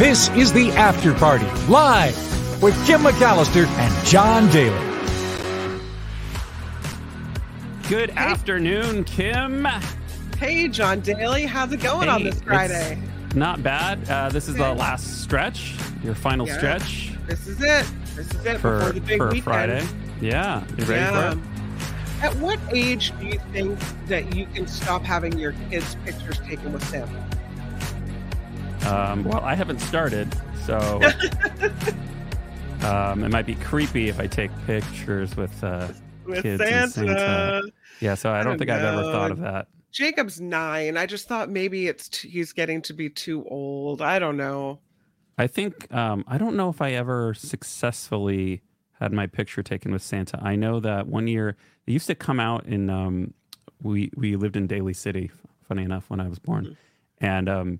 This is The After Party, live with Kim McAllister and John Daly. Good afternoon, Kim. Hey, John Daly. How's it going on this Friday? Not bad. This is the last stretch, your final stretch. This is it. This is it before the big weekend. Friday. Yeah. You ready for it? At what age do you think that you can stop having your kids' pictures taken with Santa? Well, I haven't started, so it might be creepy if I take pictures with kids Santa. And Santa. Yeah, so I don't think I've ever thought of that. Jacob's 9. I just thought maybe it's he's getting to be too old. I don't know. I think I don't know if I ever successfully had my picture taken with Santa. I know that one year they used to come out in we lived in Daly City, funny enough, when I was born, and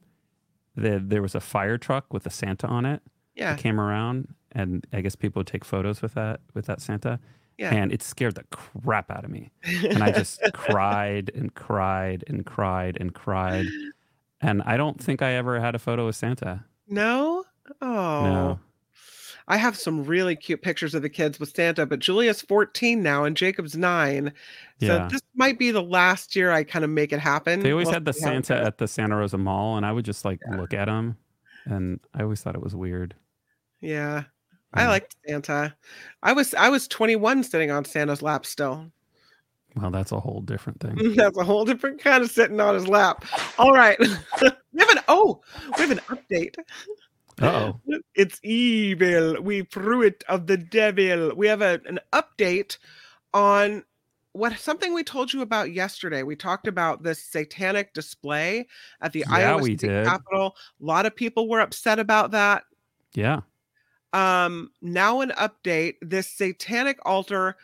there was a fire truck with a Santa on it. Yeah, that came around, and I guess people would take photos with that Santa. Yeah. And it scared the crap out of me. And I just cried. And I don't think I ever had a photo with Santa. No? Oh. No. I have some really cute pictures of the kids with Santa, but Julia's 14 now and Jacob's 9. So this might be the last year I kind of make it happen. They always had the Santa at the Santa Rosa Mall, and I would just look at him. And I always thought it was weird. Yeah. I liked Santa. I was 21 sitting on Santa's lap still. Well, that's a whole different thing. That's a whole different kind of sitting on his lap. All right. We have an update. Uh-oh. It's evil. We threw it of the devil. We have an update on something we told you about yesterday. We talked about this satanic display at the Iowa State Capitol. A lot of people were upset about that. Yeah. Now an update. This satanic altar,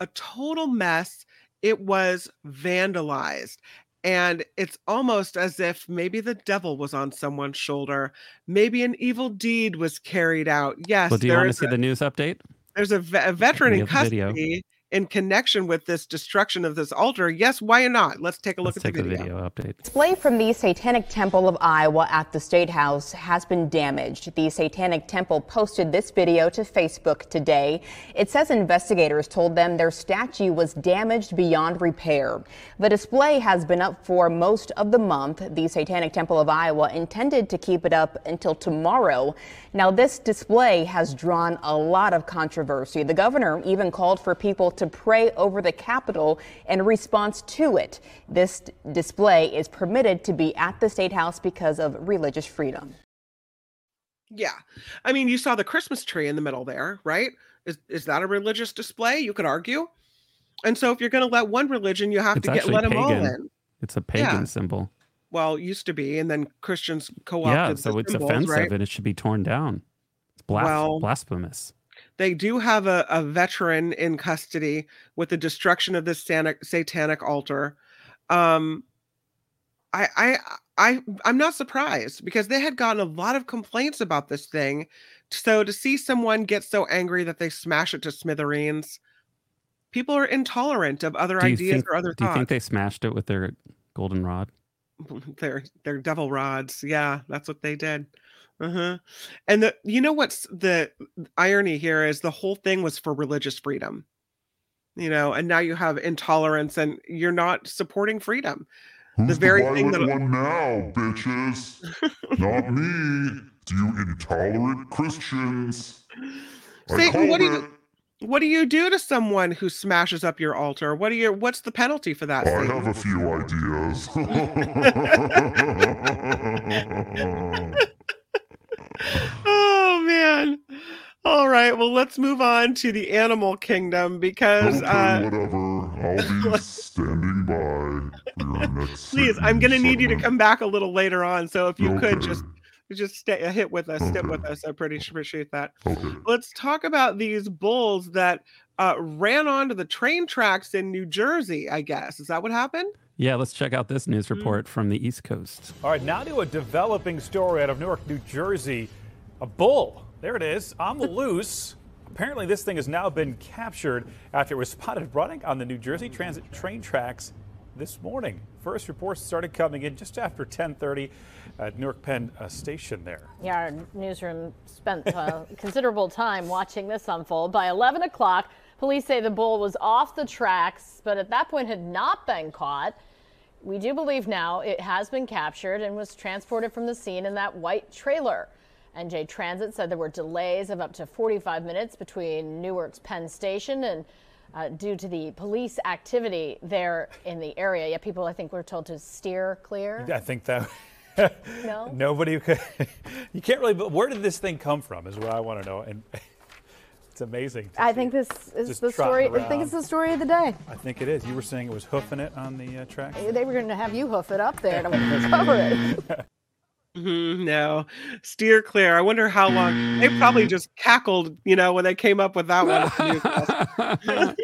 a total mess. It was vandalized, and it's almost as if maybe the devil was on someone's shoulder. Maybe an evil deed was carried out. Yes. Well, do you want to see the news update? There's a veteran in custody in connection with this destruction of this altar. Yes, why not? Let's take a look at the video update. Display from the Satanic Temple of Iowa at the State House has been damaged. The Satanic Temple posted this video to Facebook today. It says investigators told them their statue was damaged beyond repair. The display has been up for most of the month. The Satanic Temple of Iowa intended to keep it up until tomorrow. Now, this display has drawn a lot of controversy. The governor even called for people to pray over the Capitol in response to it. This display is permitted to be at the State House because of religious freedom. Yeah. I mean, you saw the Christmas tree in the middle there, right? Is that a religious display? You could argue. And so if you're going to let one religion, you have let them all in. It's a pagan symbol. Well, it used to be, and then Christians co-opted so it's symbols, offensive, right? And it should be torn down. It's blasphemous. They do have a veteran in custody with the destruction of this satanic altar. I'm not surprised because they had gotten a lot of complaints about this thing. So to see someone get so angry that they smash it to smithereens, people are intolerant of other ideas or other thoughts. Do you think they smashed it with their golden rod? Their devil rods. Yeah, that's what they did. Uh-huh. And you know what's the irony here is the whole thing was for religious freedom, and now you have intolerance and you're not supporting freedom. Who's the very thing that one now, bitches? Not me. You intolerant Christians. Satan, what do you do to someone who smashes up your altar? What's the penalty for that? I have a few ideas. Oh, man. All right. Well, let's move on to the animal kingdom because... Okay, whatever. I'll be standing by for your next... Please, I'm going to need you to come back a little later on. So if you could just stick with us. I pretty appreciate that. Okay. Let's talk about these bulls that ran onto the train tracks in New Jersey, I guess. Is that what happened? Yeah, let's check out this news report from the East Coast. All right, now to a developing story out of Newark, New Jersey. A bull, there it is, on the loose. Apparently this thing has now been captured after it was spotted running on the New Jersey Transit train tracks this morning. First reports started coming in just after 10:30 at Newark Penn Station there. Yeah, our newsroom spent considerable time watching this unfold. By 11 o'clock, police say the bull was off the tracks, but at that point had not been caught. We do believe now it has been captured and was transported from the scene in that white trailer. NJ Transit said there were delays of up to 45 minutes between Newark's Penn Station and due to the police activity there in the area. Yeah, people, I think, were told to steer clear. I think that. No? Nobody could. You can't really. But where did this thing come from is what I want to know. And it's amazing. I think this is the story. I think it's the story of the day. I think it is. You were saying it was hoofing it on the track. They were going to have you hoof it up there to cover it. No, steer clear. I wonder how long they probably just cackled, you know, when they came up with that one.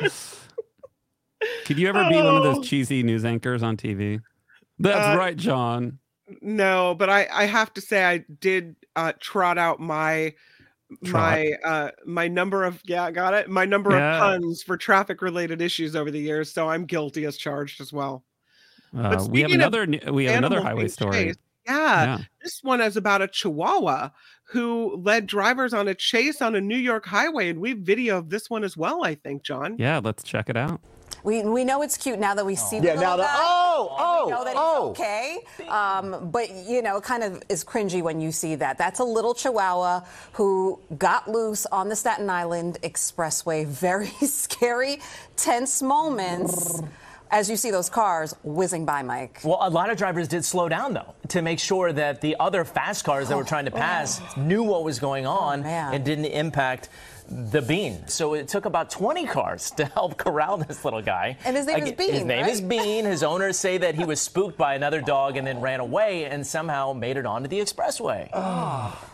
Could you ever be one of those cheesy news anchors on TV? That's right, John. No, but I have to say I did trot out my number of my number of puns for traffic related issues over the years, so I'm guilty as charged as well. We have another highway story. Yeah, this one is about a Chihuahua who led drivers on a chase on a New York highway, and we have video of this one as well, I think, John. Yeah, let's check it out. We know it's cute now that we see the little guy. We know that it's okay. But, you know, it kind of is cringy when you see that. That's a little Chihuahua who got loose on the Staten Island Expressway. Very scary, tense moments. As you see those cars whizzing by, Mike. Well, a lot of drivers did slow down, though, to make sure that the other fast cars that were trying to pass knew what was going on and didn't impact the Bean. So it took about 20 cars to help corral this little guy. And his name is Bean. His name is Bean. His owners say that he was spooked by another dog and then ran away and somehow made it onto the expressway.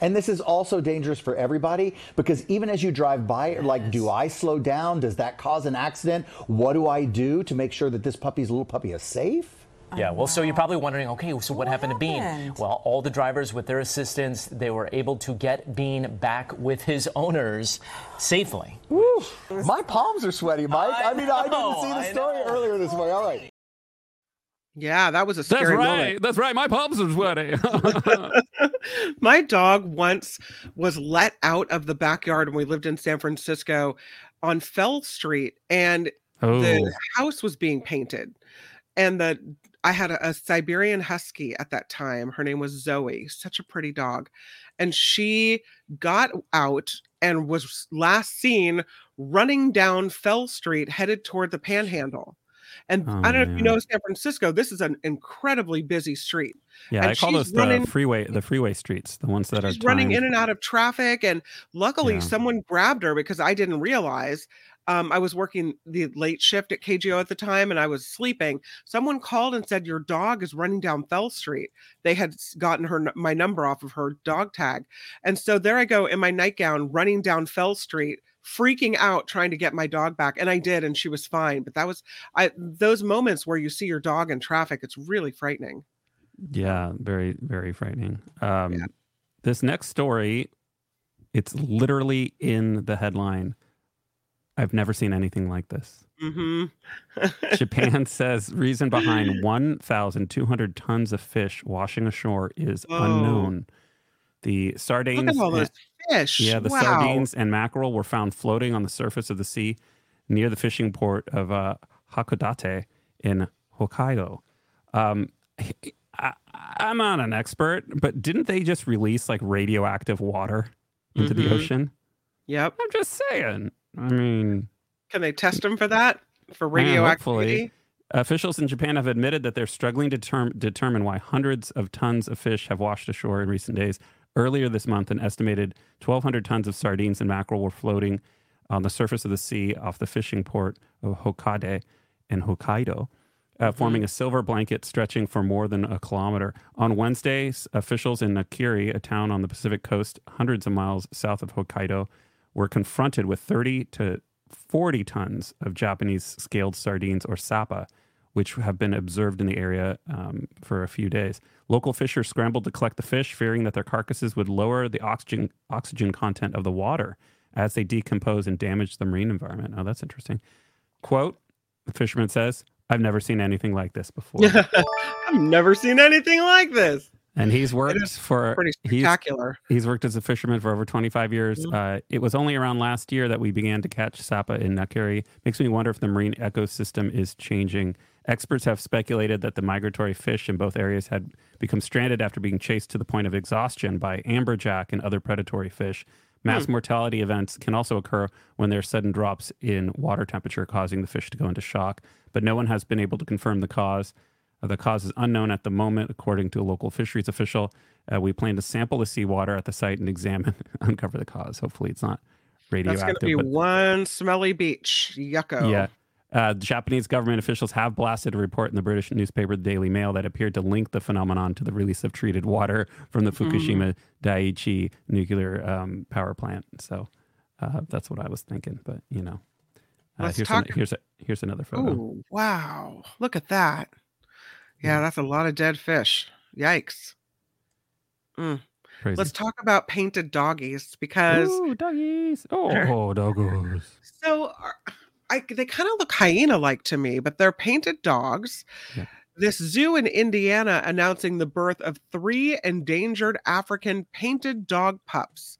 And this is also dangerous for everybody, because even as you drive by, like, do I slow down? Does that cause an accident? What do I do to make sure that this little puppy is safe? Yeah, well, so you're probably wondering, okay, so what happened to Bean? Well, all the drivers with their assistance, they were able to get Bean back with his owners safely. Woo. My palms are sweaty, Mike. I didn't see the story earlier this morning. All right. Yeah, that was a scary moment. That's right. My palms are sweaty. My dog once was let out of the backyard when we lived in San Francisco on Fell Street, and the house was being painted. And I had a Siberian husky at that time. Her name was Zoe, such a pretty dog. And she got out and was last seen running down Fell Street, headed toward the Panhandle. And I don't know if you know San Francisco, this is an incredibly busy street. Yeah, and I call those the freeway streets, the ones that are running in and out of traffic. And luckily someone grabbed her, because I didn't realize. I was working the late shift at KGO at the time, and I was sleeping. Someone called and said, your dog is running down Fell Street. They had gotten my number off of her dog tag. And so there I go in my nightgown, running down Fell Street, freaking out, trying to get my dog back. And I did, and she was fine. But that was those moments where you see your dog in traffic. It's really frightening. Yeah, very, very frightening. This next story, it's literally in the headline. I've never seen anything like this. Mm-hmm. Japan says reason behind 1,200 tons of fish washing ashore is unknown. The sardines. Look at all those fish. Yeah, the sardines and mackerel were found floating on the surface of the sea near the fishing port of Hakodate in Hokkaido. I'm not an expert, but didn't they just release like radioactive water into the ocean? Yep. I'm just saying. I mean, can they test them for that? For radioactivity? Officials in Japan have admitted that they're struggling to determine why hundreds of tons of fish have washed ashore in recent days. Earlier this month, an estimated 1,200 tons of sardines and mackerel were floating on the surface of the sea off the fishing port of Hakodate in Hokkaido, forming a silver blanket stretching for more than a kilometer. On Wednesday, officials in Nakiri, a town on the Pacific coast hundreds of miles south of Hokkaido, were confronted with 30 to 40 tons of Japanese scaled sardines, or Sapa, which have been observed in the area for a few days. Local fishers scrambled to collect the fish, fearing that their carcasses would lower the oxygen content of the water as they decompose and damage the marine environment. Oh, that's interesting. Quote, the fisherman says, I've never seen anything like this before. I've never seen anything like this. And he's worked for pretty spectacular. He's worked as a fisherman for over 25 years. Mm-hmm. It was only around last year that we began to catch Sapa in Nakiri. Makes me wonder if the marine ecosystem is changing. Experts have speculated that the migratory fish in both areas had become stranded after being chased to the point of exhaustion by amberjack and other predatory fish. Mass mortality events can also occur when there are sudden drops in water temperature, causing the fish to go into shock. But no one has been able to confirm the cause. The cause is unknown at the moment, according to a local fisheries official. We plan to sample the seawater at the site and uncover the cause. Hopefully it's not radioactive. That's going to be one smelly beach. Yucko. Yeah. The Japanese government officials have blasted a report in the British newspaper, The Daily Mail, that appeared to link the phenomenon to the release of treated water from the Fukushima Daiichi nuclear power plant. So that's what I was thinking. But, you know, here's another photo. Ooh, wow. Look at that. Yeah, that's a lot of dead fish. Yikes. Let's talk about painted doggies because... Ooh, doggies. Oh, doggos. So... they kind of look hyena-like to me, but they're painted dogs. Yeah. This zoo in Indiana announcing the birth of 3 endangered African painted dog pups.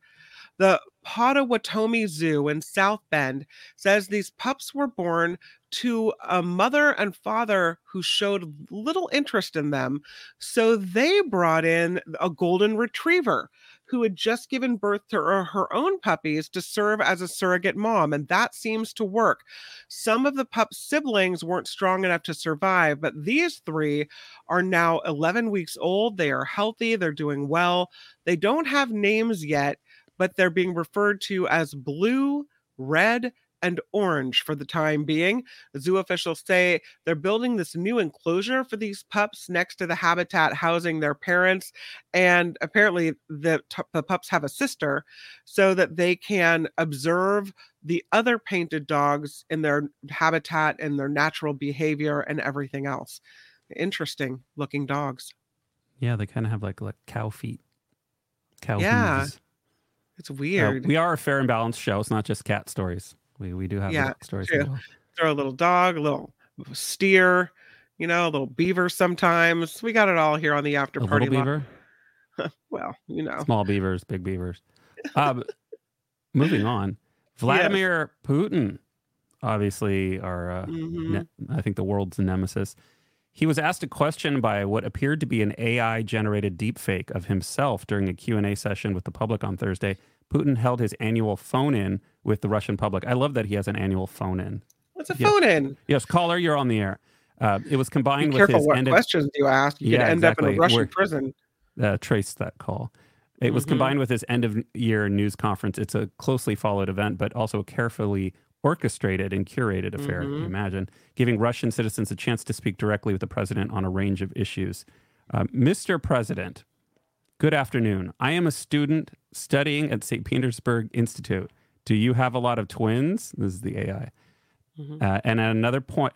The Potawatomi Zoo in South Bend says these pups were born to a mother and father who showed little interest in them. So they brought in a golden retriever who had just given birth to her own puppies to serve as a surrogate mom. And that seems to work. Some of the pup's siblings weren't strong enough to survive, but these 3 are now 11 weeks old. They are healthy. They're doing well. They don't have names yet, but they're being referred to as blue, red, and orange for the time being. The zoo officials say they're building this new enclosure for these pups next to the habitat housing their parents. And apparently the pups have a sister so that they can observe the other painted dogs in their habitat and their natural behavior and everything else. Interesting looking dogs. Yeah, they kind of have like cow feet. Cow hooves. It's weird. We are a fair and balanced show. It's not just cat stories. We do have stories. Throw a little dog, a little steer, you know, a little beaver sometimes. We got it all here on the after party. Beaver? Well, you know. Small beavers, big beavers. Moving on. Vladimir Putin, obviously our, I think the world's nemesis. He was asked a question by what appeared to be an AI-generated deepfake of himself during a Q&A session with the public on Thursday. Putin held his annual phone-in with the Russian public. I love that he has an annual phone-in. What's a phone-in? Yes, caller, you're on the air. It was combined with his... Be careful what questions you ask. You could end up in a Russian prison. Trace that call. It was combined with his end-of-year news conference. It's a closely followed event, but also a carefully orchestrated and curated affair, you imagine, giving Russian citizens a chance to speak directly with the president on a range of issues. Mr. President, good afternoon. I am a student studying at St. Petersburg Institute. Do you have a lot of twins? This is the AI. And at another point,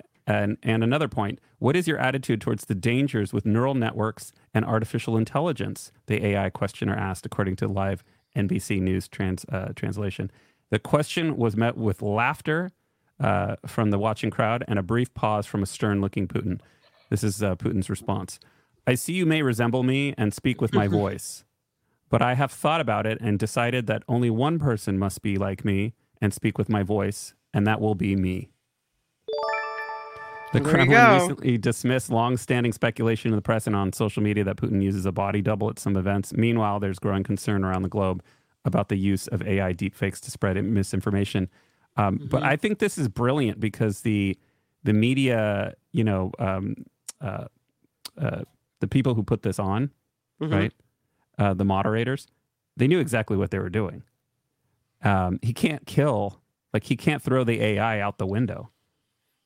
what is your attitude towards the dangers with neural networks and artificial intelligence? The AI questioner asked, according to live NBC News translation. The question was met with laughter from the watching crowd and a brief pause from a stern-looking Putin. This is Putin's response. I see you may resemble me and speak with my voice, but I have thought about it and decided that only one person must be like me and speak with my voice, and that will be me. The Kremlin recently dismissed long-standing speculation in the press and on social media that Putin uses a body double at some events. Meanwhile, there's growing concern around the globe about the use of AI deepfakes to spread misinformation. But I think this is brilliant because the media, you know, the people who put this on, right? The moderators, they knew exactly what they were doing. He can't throw the AI out the window.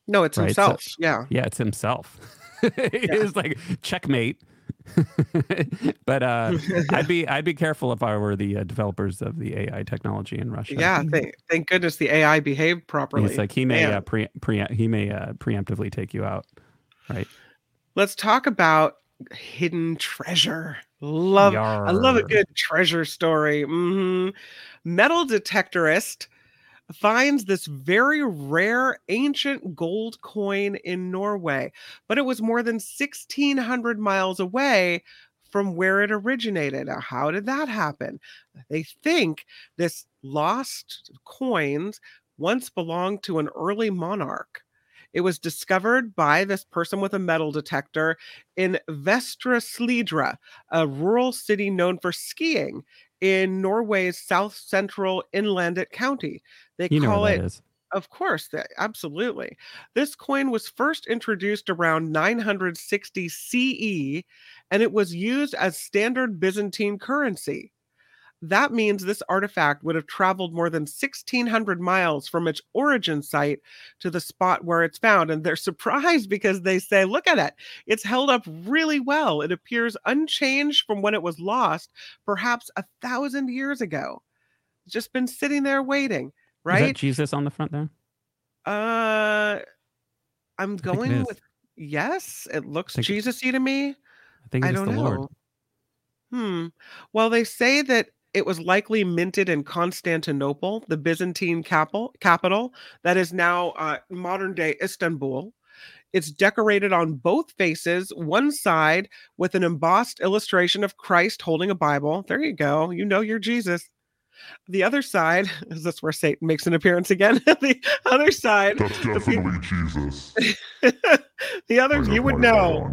No, it's himself. So, yeah, it's himself. It is like checkmate. But I'd be careful if I were the developers of the AI technology in Russia. Yeah, thank goodness the AI behaved properly. It's like he may preemptively take you out, right? Let's talk about hidden treasure. I love a good treasure story. Metal detectorist finds this very rare ancient gold coin in Norway, but it was more than 1,600 miles away from where it originated. Now, how did that happen? They think this lost coins once belonged to an early monarch. It was discovered by this person with a metal detector in Vestre Slidre, a rural city known for skiing in Norway's south central Innlandet county. They call it, of course, absolutely. This coin was first introduced around 960 CE, and it was used as standard Byzantine currency. That means this artifact would have traveled more than 1,600 miles from its origin site to the spot where it's found. And they're surprised because they say, look at it. It's held up really well. It appears unchanged from when it was lost, perhaps 1,000 years ago. It's just been sitting there waiting, right? Is that Jesus on the front there? I'm going with, yes, it looks Jesus-y to me. I think it's the Lord. Well, they say that it was likely minted in Constantinople, the Byzantine capital that is now modern-day Istanbul. It's decorated on both faces, one side with an embossed illustration of Christ holding a Bible. There you go. You know you're Jesus. The other side, is this where Satan makes an appearance again? The other side. That's definitely Jesus. The other, you would know.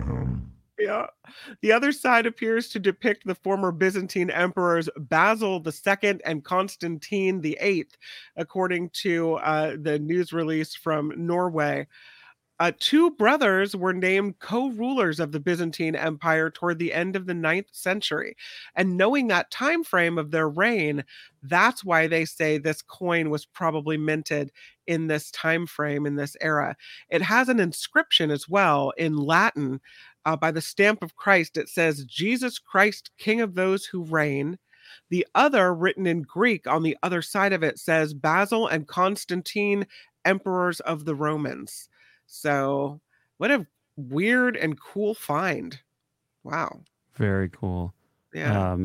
Yeah. The other side appears to depict the former Byzantine emperors Basil II and Constantine VIII, according to the news release from Norway. Two brothers were named co-rulers of the Byzantine Empire toward the end of the 9th century. And knowing that time frame of their reign, that's why they say this coin was probably minted in this time frame, in this era. It has an inscription as well in Latin. By the stamp of Christ, it says, Jesus Christ, King of those who reign. The other, written in Greek on the other side of it, says Basil and Constantine, emperors of the Romans. So what a weird and cool find. Wow. Very cool. Yeah.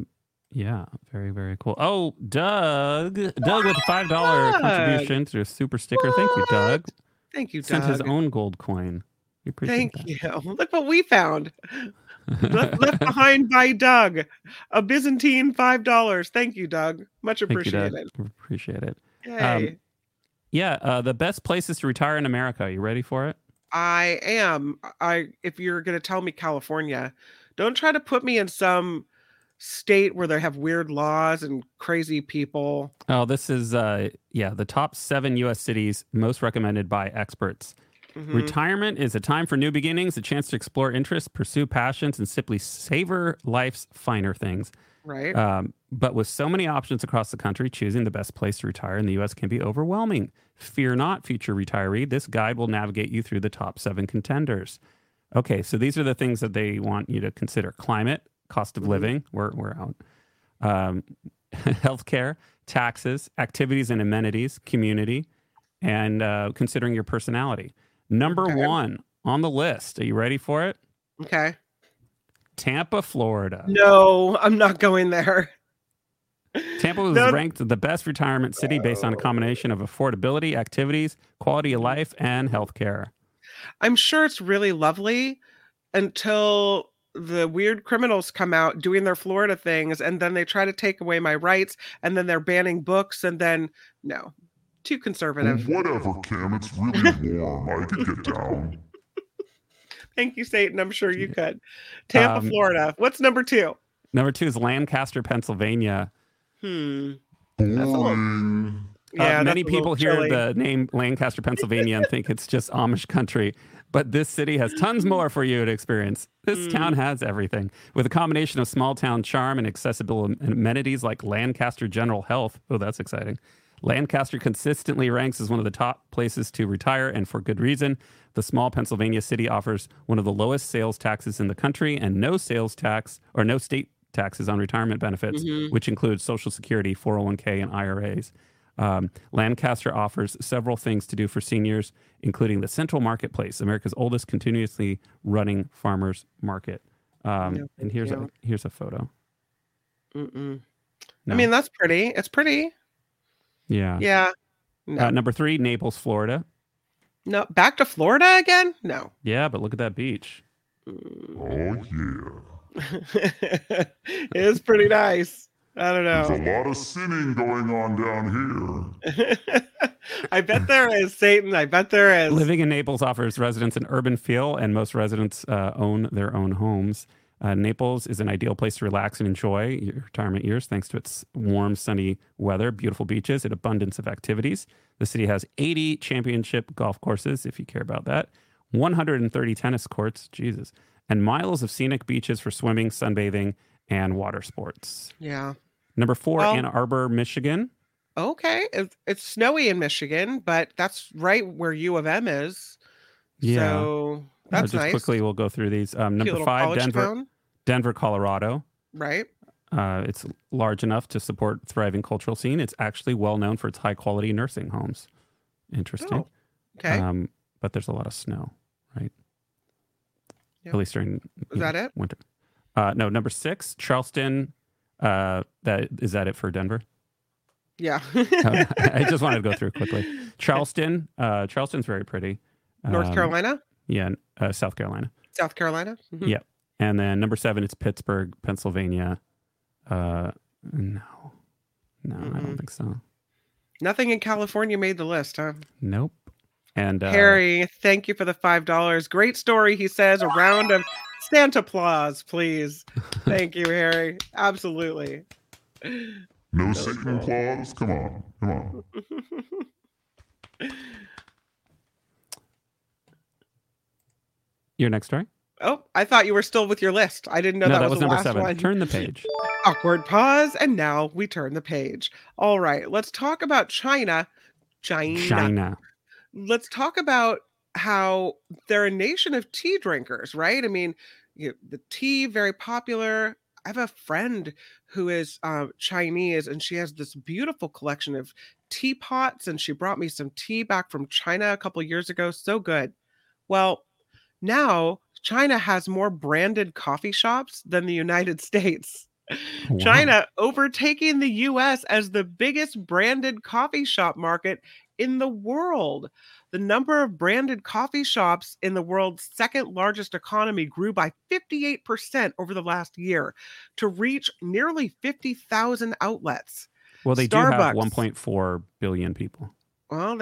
Yeah. Very, very cool. Oh, Doug with a $5 contribution to a super sticker. What? Thank you, Doug. Thank you, Doug. Sent his own gold coin. Thank you. Look what we found. Left behind by Doug. A Byzantine $5. Thank you, Doug. Much appreciated. Thank you, Doug. Appreciate it. The best places to retire in America. Are you ready for it? I am. If you're going to tell me California, don't try to put me in some state where they have weird laws and crazy people. Oh, this is, the top 7 U.S. cities most recommended by experts. Mm-hmm. Retirement is a time for new beginnings, a chance to explore interests, pursue passions, and simply savor life's finer things. Right. But with so many options across the country, choosing the best place to retire in the U.S. can be overwhelming. Fear not, future retiree. This guide will navigate you through the top 7 contenders. Okay, so these are the things that they want you to consider. Climate, cost of living, we're out. Healthcare, taxes, activities and amenities, community, and considering your personality. Number one on the list. Are you ready for it? Okay. Tampa, Florida. No, I'm not going there. Tampa was ranked the best retirement city based on a combination of affordability, activities, quality of life, and healthcare. I'm sure it's really lovely until the weird criminals come out doing their Florida things, and then they try to take away my rights, and then they're banning books, and then no. Too conservative. Well, whatever, Kim. It's really warm. I could get down. Thank you, Satan. I'm sure you could. Tampa, Florida. What's number 2? Number 2 is Lancaster, Pennsylvania. That's a little... many people hear the name Lancaster, Pennsylvania and think it's just Amish country, but this city has tons more for you to experience. This town has everything. With a combination of small town charm and accessible amenities like Lancaster General Health. Oh, that's exciting. Lancaster consistently ranks as one of the top places to retire, and for good reason. The small Pennsylvania city offers one of the lowest sales taxes in the country and no sales tax or no state taxes on retirement benefits, which include Social Security, 401k, and IRAs. Lancaster offers several things to do for seniors, including the Central Marketplace, America's oldest continuously running farmers market. And here's a photo. No. I mean, that's pretty. It's pretty. Yeah. No. Number three, Naples, Florida. No, back to Florida again? No. Yeah, but look at that beach. Oh, yeah. It's pretty nice. I don't know. There's a lot of sinning going on down here. I bet there is, Satan. I bet there is. Living in Naples offers residents an urban feel, and most residents own their own homes. Naples is an ideal place to relax and enjoy your retirement years thanks to its warm, sunny weather, beautiful beaches, and abundance of activities. The city has 80 championship golf courses, if you care about that, 130 tennis courts, Jesus, and miles of scenic beaches for swimming, sunbathing, and water sports. Yeah. Number four, Ann Arbor, Michigan. Okay. It's snowy in Michigan, but that's right where U of M is. Yeah. So that's just nice. Quickly, we'll go through these. Number five, Denver, Colorado. Right. It's large enough to support a thriving cultural scene. It's actually well known for its high quality nursing homes. Interesting. Oh, okay. But there's a lot of snow, right? Yep. At least during winter. No, number six, Charleston. Is that it for Denver? Yeah. I just wanted to go through quickly. Charleston. Charleston's very pretty. North Carolina? Yeah. South Carolina. South Carolina? Mm-hmm. Yeah. And then number seven, it's Pittsburgh, Pennsylvania. No, mm-hmm. I don't think so. Nothing in California made the list, huh? Nope. And Harry, thank you for the $5. Great story, he says. A round of Santa Claus, please. Thank you, Harry. Absolutely. No Satan Claus. Come on. Your next story? Oh, I thought you were still with your list. I didn't know that was the last seven. One. Turn the page. Awkward pause, and now we turn the page. All right, let's talk about China. Let's talk about how they're a nation of tea drinkers, right? I mean, the tea, very popular. I have a friend who is Chinese, and she has this beautiful collection of teapots, and she brought me some tea back from China a couple years ago. So good. Well, now China has more branded coffee shops than the United States. Wow. China overtaking the U.S. as the biggest branded coffee shop market in the world. The number of branded coffee shops in the world's second largest economy grew by 58% over the last year to reach nearly 50,000 outlets. Well, they Starbucks, do have 1.4 billion people. Well,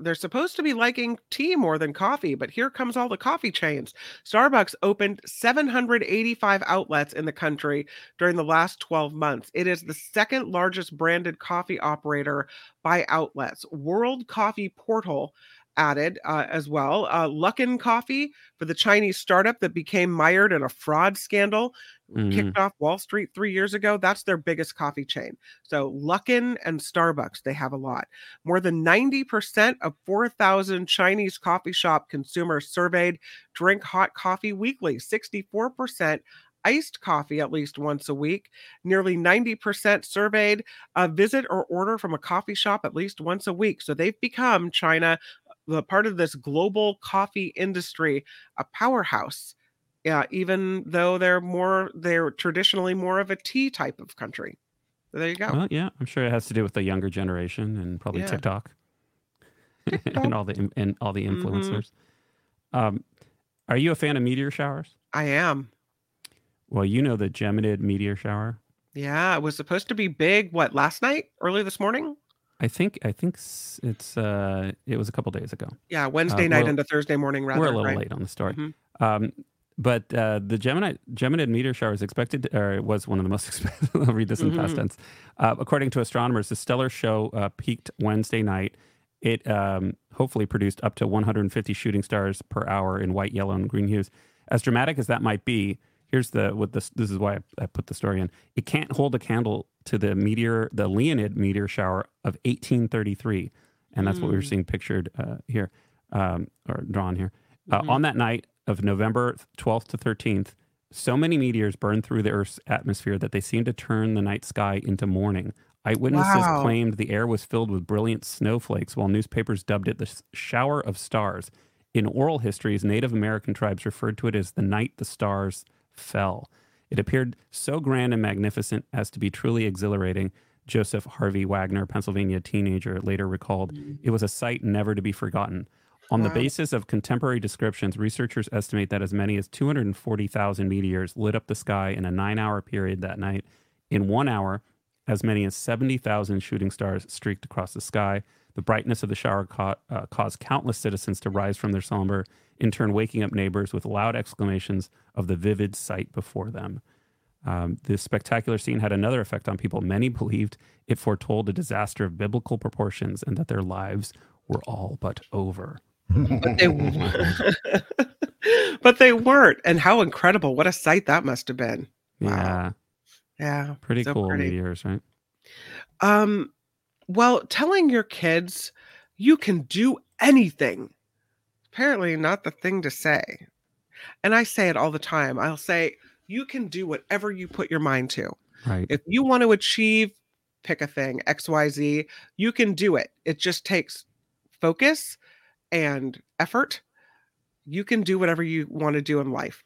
they're supposed to be liking tea more than coffee, but here comes all the coffee chains. Starbucks opened 785 outlets in the country during the last 12 months. It is the second largest branded coffee operator by outlets. World Coffee Portal added as well. Luckin Coffee, for the Chinese startup that became mired in a fraud scandal, kicked off Wall Street 3 years ago. That's their biggest coffee chain. So Luckin and Starbucks, they have a lot. More than 90% of 4,000 Chinese coffee shop consumers surveyed drink hot coffee weekly. 64% iced coffee at least once a week. Nearly 90% surveyed a visit or order from a coffee shop at least once a week. So they've become, China, the part of this global coffee industry, a powerhouse. Yeah, even though they're traditionally more of a tea type of country. So there you go. Well, yeah, I'm sure it has to do with the younger generation and probably TikTok. and all the influencers. Mm-hmm. Are you a fan of meteor showers? I am. Well, you know the Geminid meteor shower. Yeah, it was supposed to be big. What, last night? Early this morning? I think it's it was a couple days ago. Yeah, Wednesday night into Thursday morning. Rather, we're a little late on the story. Mm-hmm. But the Geminid meteor shower is expected, or it was one of the most expensive. I'll read this in past tense. According to astronomers, the stellar show peaked Wednesday night. It hopefully produced up to 150 shooting stars per hour in white, yellow, and green hues. As dramatic as that might be, this is why I put the story in. It can't hold a candle to the Leonid meteor shower of 1833, and that's what we were seeing pictured here, or drawn here. On that night of November 12th to 13th, so many meteors burned through the Earth's atmosphere that they seemed to turn the night sky into morning. Eyewitnesses claimed the air was filled with brilliant snowflakes, while newspapers dubbed it the shower of stars. In oral histories, Native American tribes referred to it as the night the stars fell. It appeared so grand and magnificent as to be truly exhilarating. Joseph Harvey Wagner, Pennsylvania teenager, later recalled, it was a sight never to be forgotten. On the basis of contemporary descriptions, researchers estimate that as many as 240,000 meteors lit up the sky in a 9-hour period that night. In 1 hour, as many as 70,000 shooting stars streaked across the sky. The brightness of the shower caused countless citizens to rise from their slumber, in turn waking up neighbors with loud exclamations of the vivid sight before them. This spectacular scene had another effect on people. Many believed it foretold a disaster of biblical proportions and that their lives were all but over. But they weren't. And how incredible. What a sight that must have been. Yeah. Wow. Yeah. Pretty so cool meteors, right? Well, telling your kids you can do anything, apparently not the thing to say. And I say it all the time. I'll say, you can do whatever you put your mind to. Right. If you want to achieve, pick a thing, X, Y, Z, you can do it. It just takes focus and effort. You can do whatever you want to do in life.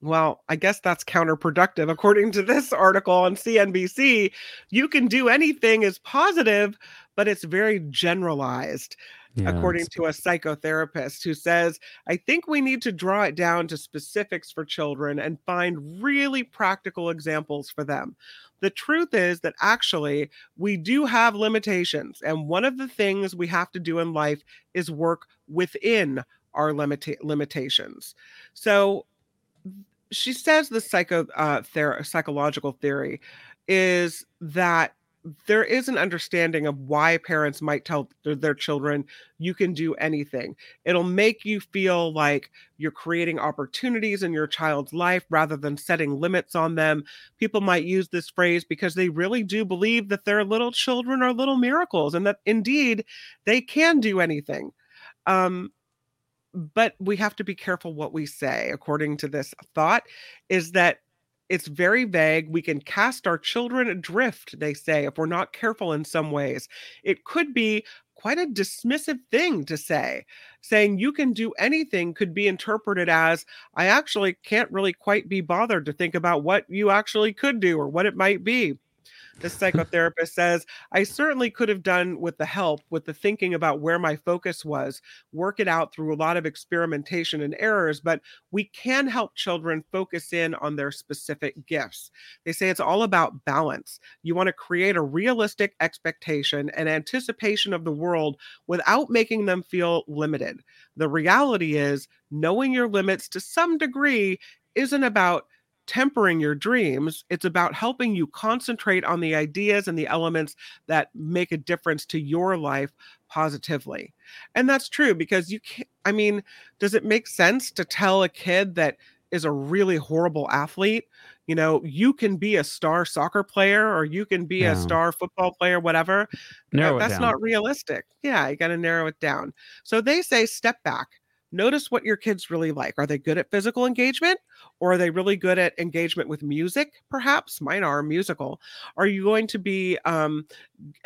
Well, I guess that's counterproductive. According to this article on CNBC, you can do anything is positive, but it's very generalized, according to a psychotherapist who says, I think we need to draw it down to specifics for children and find really practical examples for them. The truth is that actually we do have limitations. And one of the things we have to do in life is work within our limitations. So she says the psychological theory is that there is an understanding of why parents might tell their children, you can do anything. It'll make you feel like you're creating opportunities in your child's life rather than setting limits on them. People might use this phrase because they really do believe that their little children are little miracles and that indeed they can do anything. But we have to be careful what we say, according to this thought, is that it's very vague. We can cast our children adrift, they say, if we're not careful in some ways. It could be quite a dismissive thing to say. Saying you can do anything could be interpreted as, I actually can't really quite be bothered to think about what you actually could do or what it might be. The psychotherapist says, I certainly could have done with the help, with the thinking about where my focus was, work it out through a lot of experimentation and errors, but we can help children focus in on their specific gifts. They say it's all about balance. You want to create a realistic expectation and anticipation of the world without making them feel limited. The reality is, knowing your limits to some degree isn't about tempering your dreams. It's about helping you concentrate on the ideas and the elements that make a difference to your life positively. And that's true because you can't, I mean, does it make sense to tell a kid that is a really horrible athlete, you know, you can be a star soccer player or you can be a star football player, whatever. That's not realistic. Yeah, you got to narrow it down. So they say step back. Notice what your kids really like. Are they good at physical engagement? Or are they really good at engagement with music? Perhaps mine are musical. Are you going to be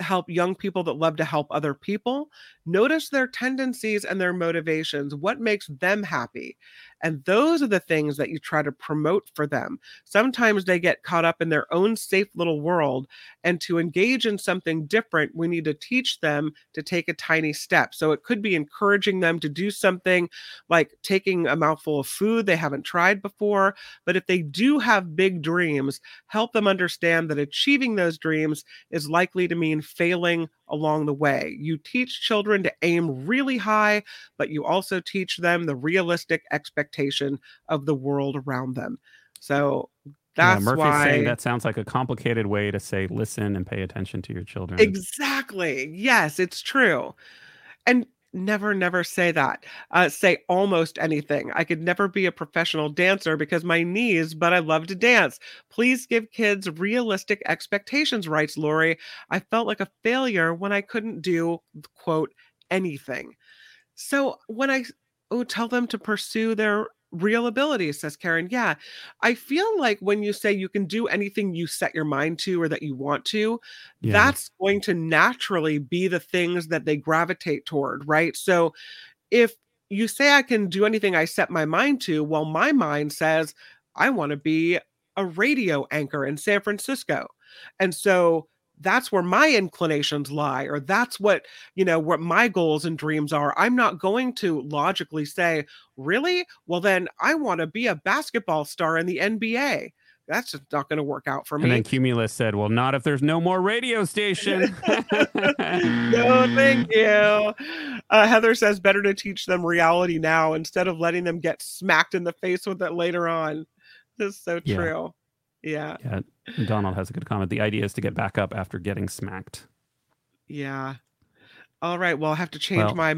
help young people that love to help other people? Notice their tendencies and their motivations. What makes them happy? And those are the things that you try to promote for them. Sometimes they get caught up in their own safe little world, and to engage in something different, we need to teach them to take a tiny step. So it could be encouraging them to do something like taking a mouthful of food they haven't tried before. But if they do have big dreams, help them understand that achieving those dreams is likely to mean failing along the way. You teach children to aim really high, but you also teach them the realistic expectation of the world around them. So that's Murphy's why saying that sounds like a complicated way to say, listen and pay attention to your children. Exactly. Yes, it's true. And never say that. Say almost anything. I could never be a professional dancer because my knees, but I love to dance. Please give kids realistic expectations, writes Lori. I felt like a failure when I couldn't do, quote, anything. So when I tell them to pursue their real ability, says Karen. Yeah, I feel like when you say you can do anything you set your mind to or that you want to, that's going to naturally be the things that they gravitate toward, right? So if you say I can do anything I set my mind to, well, my mind says I want to be a radio anchor in San Francisco. And so that's where my inclinations lie, or that's what, you know, what my goals and dreams are. I'm not going to logically say, really? Well, then I want to be a basketball star in the NBA. That's just not going to work out for me. And then Cumulus said, well, not if there's no more radio station. No, thank you. Heather says, better to teach them reality now instead of letting them get smacked in the face with it later on. This is so true. Yeah. Donald has a good comment. The idea is to get back up after getting smacked. Yeah. All right. Well, I have to change my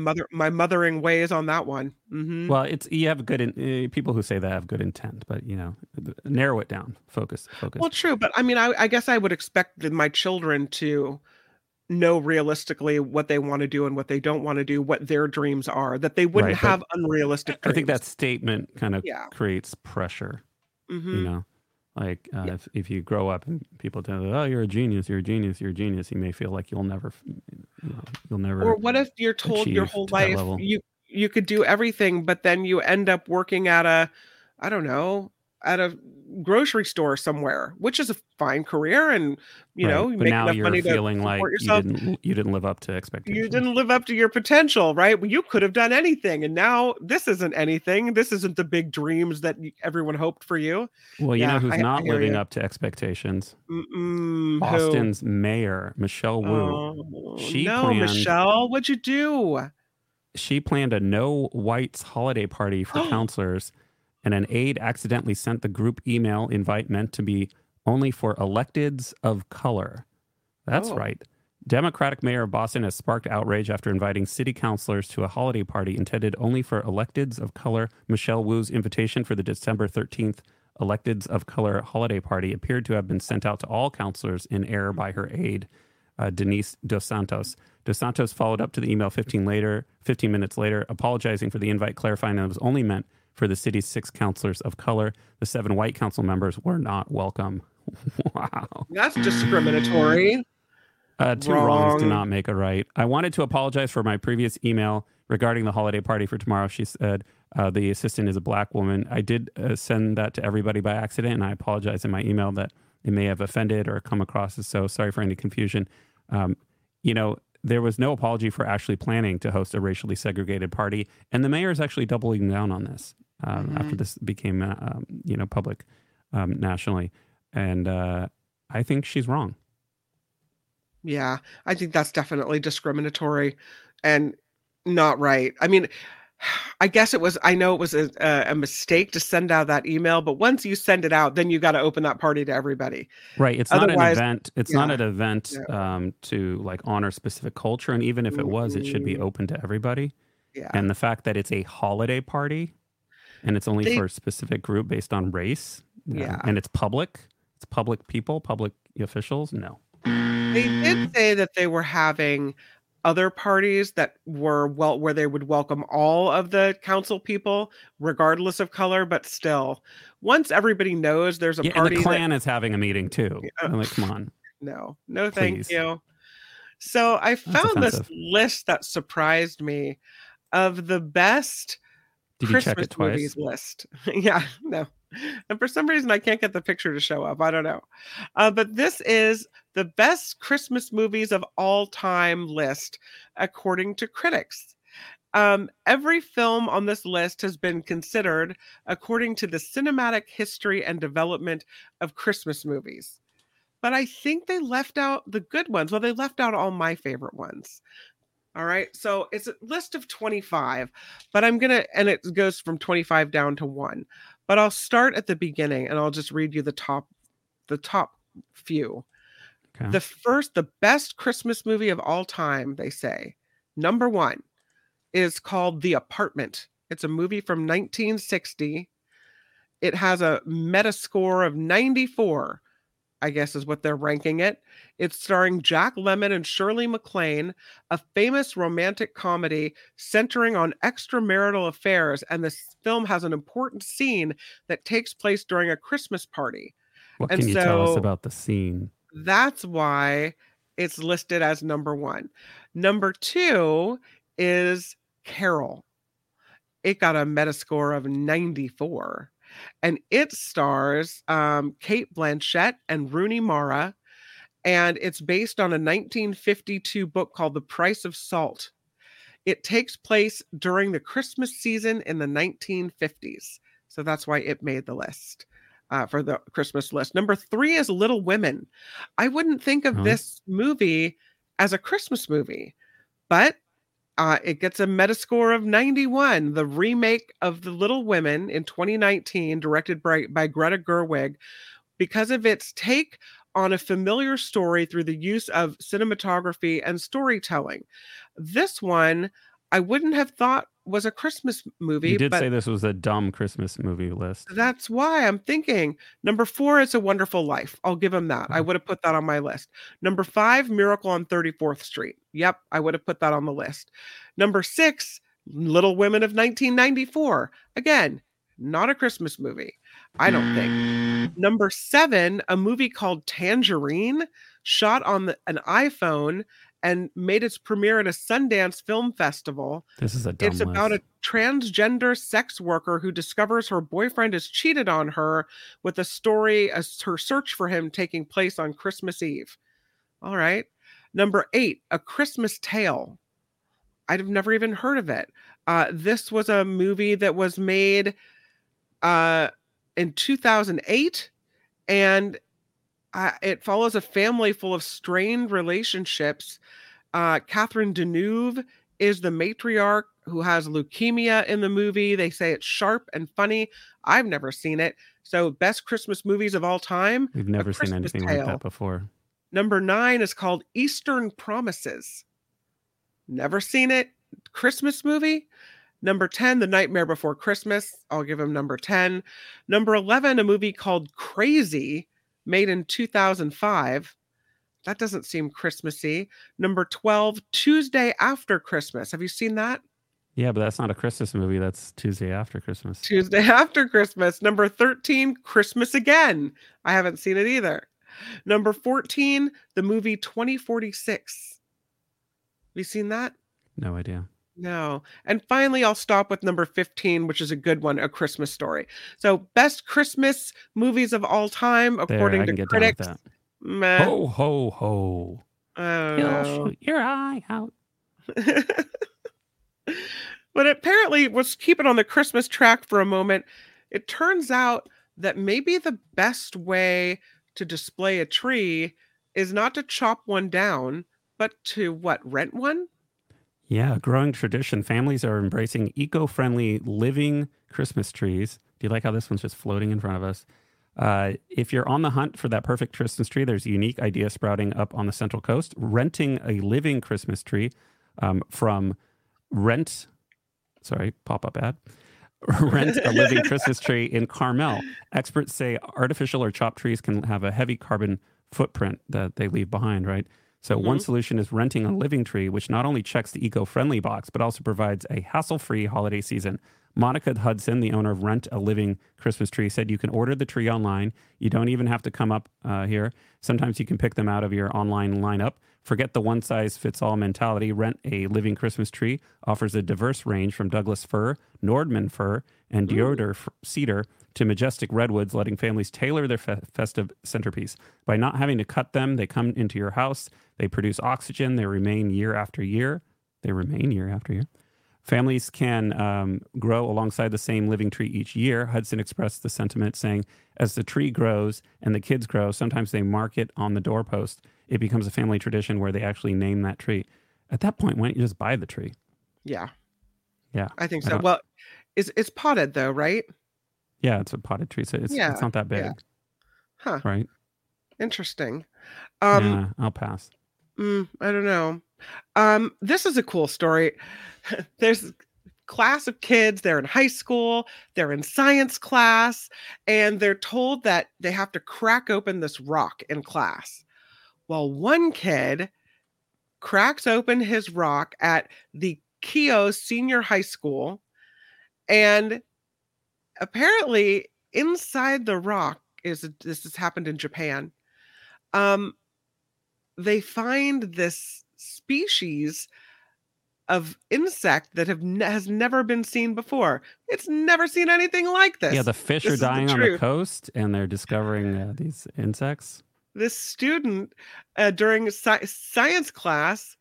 mothering ways on that one. Mm-hmm. Well, you have good people who say that have good intent, but you know, narrow it down, focus. Well, true, but I mean, I guess I would expect my children to know realistically what they want to do and what they don't want to do, what their dreams are, that they wouldn't have unrealistic dreams. I think that statement kind of creates pressure. Mm-hmm. You know, like if you grow up and people tell you, oh, you're a genius, you may feel like you'll never. Or what if you're told your whole life you could do everything, but then you end up working at a grocery store somewhere, which is a fine career, and you know, you make enough money to support like yourself. You didn't live up to expectations. You didn't live up to your potential, right? Well, you could have done anything, and now this isn't anything. This isn't the big dreams that everyone hoped for you. Well, you know who's not living up to expectations? Boston's mayor, Michelle Wu. Michelle, what'd you do? She planned a no whites holiday party for counselors. And an aide accidentally sent the group email invite meant to be only for electeds of color. That's right. Democratic mayor of Boston has sparked outrage after inviting city councilors to a holiday party intended only for electeds of color. Michelle Wu's invitation for the December 13th electeds of color holiday party appeared to have been sent out to all councilors in error by her aide, Denise Dos Santos. Dos Santos followed up to the email 15 minutes later, apologizing for the invite, clarifying that it was only meant for the city's 6 councilors of color. The 7 white council members were not welcome. Wow. That's discriminatory. Two wrongs do not make a right. I wanted to apologize for my previous email regarding the holiday party for tomorrow, she said. The assistant is a black woman. I did send that to everybody by accident, and I apologize in my email that it may have offended or come across as so. Sorry for any confusion. There was no apology for actually planning to host a racially segregated party. And the mayor is actually doubling down on this. After this became, public nationally. And I think she's wrong. Yeah, I think that's definitely discriminatory and not right. I mean, I guess it was a mistake to send out that email. But once you send it out, then you got to open that party to everybody. Right. It's not an event. It's not an event to like honor specific culture. And even if it was, it should be open to everybody. Yeah. And the fact that it's a holiday party. And it's only for a specific group based on race. Yeah. And it's public. It's public people, public officials. No. They did say that they were having other parties that were where they would welcome all of the council people, regardless of color, but still. Once everybody knows there's a party. And the Klan is having a meeting too. Yeah. I'm like, come on. No, thank you. So I found this list that surprised me of the best Christmas movies list. Yeah, no. And for some reason, I can't get the picture to show up. I don't know. But this is the best Christmas movies of all time list, according to critics. Every film on this list has been considered according to the cinematic history and development of Christmas movies. But I think they left out the good ones. Well, they left out all my favorite ones. All right. So it's a list of 25, but and it goes from 25 down to 1, but I'll start at the beginning and I'll just read you the top few. Okay. The best Christmas movie of all time, they say. Number 1 is called The Apartment. It's a movie from 1960. It has a Metascore of 94. I guess is what they're ranking it. It's starring Jack Lemmon and Shirley MacLaine, a famous romantic comedy centering on extramarital affairs. And this film has an important scene that takes place during a Christmas party. What can you tell us about the scene? That's why it's listed as number 1. Number 2 is Carol. It got a Metascore of 94. And it stars Cate Blanchett and Rooney Mara. And it's based on a 1952 book called The Price of Salt. It takes place during the Christmas season in the 1950s. So that's why it made the list for the Christmas list. Number 3 is Little Women. I wouldn't think of this movie as a Christmas movie, but it gets a Metascore of 91. The remake of The Little Women in 2019, directed by Greta Gerwig, because of its take on a familiar story through the use of cinematography and storytelling. This one, I wouldn't have thought was a Christmas movie. You did say this was a dumb Christmas movie list. That's why I'm thinking. Number 4 is A Wonderful Life. I'll give him that. I would have put that on my list. Number 5, Miracle on 34th Street. Yep, I would have put that on the list. Number 6, Little Women of 1994. Again, not a Christmas movie, I don't think. Number 7, a movie called Tangerine, shot on an iPhone and made its premiere at a Sundance Film Festival. This is a dumb list. It's about a transgender sex worker who discovers her boyfriend has cheated on her, with a story as her search for him taking place on Christmas Eve. All right. Number 8, A Christmas Tale. I'd have never even heard of it. This was a movie that was made in 2008, and it follows a family full of strained relationships. Catherine Deneuve is the matriarch who has leukemia in the movie. They say it's sharp and funny. I've never seen it. So best Christmas movies of all time. We've never seen anything like that before. Number 9 is called Eastern Promises. Never seen it. Christmas movie. Number 10, The Nightmare Before Christmas. I'll give him number 10. Number 11, a movie called Crazy, made in 2005. That doesn't seem Christmassy. Number 12, Tuesday After Christmas. Have you seen that? Yeah, but that's not a Christmas movie. That's Tuesday After Christmas. Tuesday After Christmas. Number 13, Christmas Again. I haven't seen it either. Number 14, the movie 2046. Have you seen that? No idea. No. And finally, I'll stop with number 15, which is a good one, A Christmas Story. So best Christmas movies of all time, according to critics. Ho, ho, ho. You'll shoot your eye out. But apparently, let's keep it on the Christmas track for a moment. It turns out that maybe the best way to display a tree is not to chop one down, but to rent one? Yeah, growing tradition. Families are embracing eco-friendly living Christmas trees. Do you like how this one's just floating in front of us? If you're on the hunt for that perfect Christmas tree, there's a unique idea sprouting up on the Central Coast. Renting a living Christmas tree Rent a living Christmas tree in Carmel. Experts say artificial or chopped trees can have a heavy carbon footprint that they leave behind, right? So one solution is renting a living tree, which not only checks the eco-friendly box, but also provides a hassle-free holiday season. Monica Hudson, the owner of Rent a Living Christmas Tree, said you can order the tree online. You don't even have to come up here. Sometimes you can pick them out of your online lineup. Forget the one-size-fits-all mentality. Rent a Living Christmas Tree offers a diverse range from Douglas fir, Nordman fir, and deodar cedar to majestic redwoods, letting families tailor their festive centerpiece. By not having to cut them, they come into your house. They produce oxygen. They remain year after year. Families can grow alongside the same living tree each year. Hudson expressed the sentiment, saying, as the tree grows and the kids grow, sometimes they mark it on the doorpost. It becomes a family tradition where they actually name that tree. At that point, why don't you just buy the tree? Yeah. I think so. Well, it's potted though, right? Yeah, it's a potted tree, so it's not that big. Yeah. Huh. Right? Interesting. I'll pass. I don't know. This is a cool story. There's a class of kids. They're in high school. They're in science class. And they're told that they have to crack open this rock in class. Well, one kid cracks open his rock at the Keough Senior High School. And apparently inside the rock is, this has happened in Japan, they find this species of insect that has never been seen before. It's never seen anything like this. Yeah, the fish are dying on the coast and they're discovering these insects. this student during science class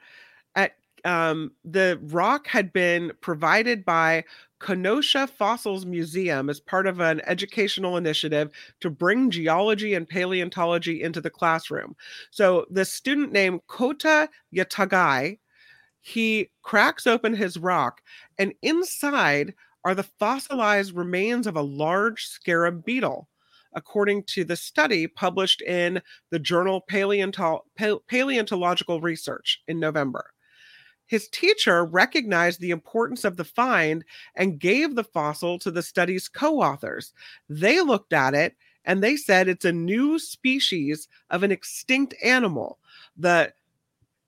at the rock had been provided by Kenosha Fossils Museum as part of an educational initiative to bring geology and paleontology into the classroom. So the student named Kota Yatagai, he cracks open his rock, and inside are the fossilized remains of a large scarab beetle, according to the study published in the journal Paleontological Research in November. His teacher recognized the importance of the find and gave the fossil to the study's co-authors. They looked at it and they said it's a new species of an extinct animal, the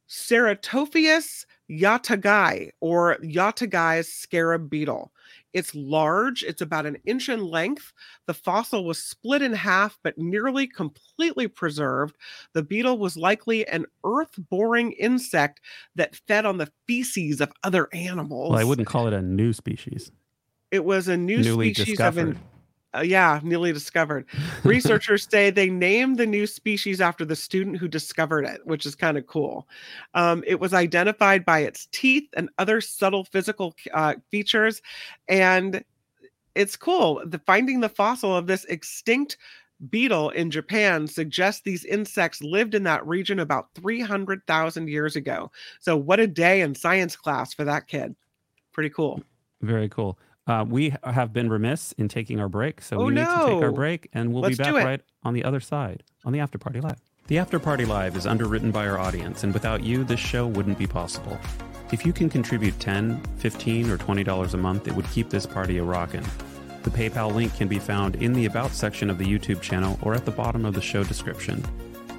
Ceratopheus yatagai, or Yatagai's scarab beetle. It's large. It's about an inch in length. The fossil was split in half, but nearly completely preserved. The beetle was likely an earth-boring insect that fed on the feces of other animals. Well, I wouldn't call it a new species. It was a newly species discovered. Newly discovered. Researchers say they named the new species after the student who discovered it, which is kind of cool. It was identified by its teeth and other subtle physical features. And it's cool. Finding the fossil of this extinct beetle in Japan suggests these insects lived in that region about 300,000 years ago. So what a day in science class for that kid. Pretty cool. Very cool. We have been remiss in taking our break, so we need to take our break, and we'll be back right on the other side on the After Party Live. The After Party Live is underwritten by our audience, and without you, this show wouldn't be possible. If you can contribute $10, $15, or $20 a month, it would keep this party a-rockin'. The PayPal link can be found in the About section of the YouTube channel or at the bottom of the show description.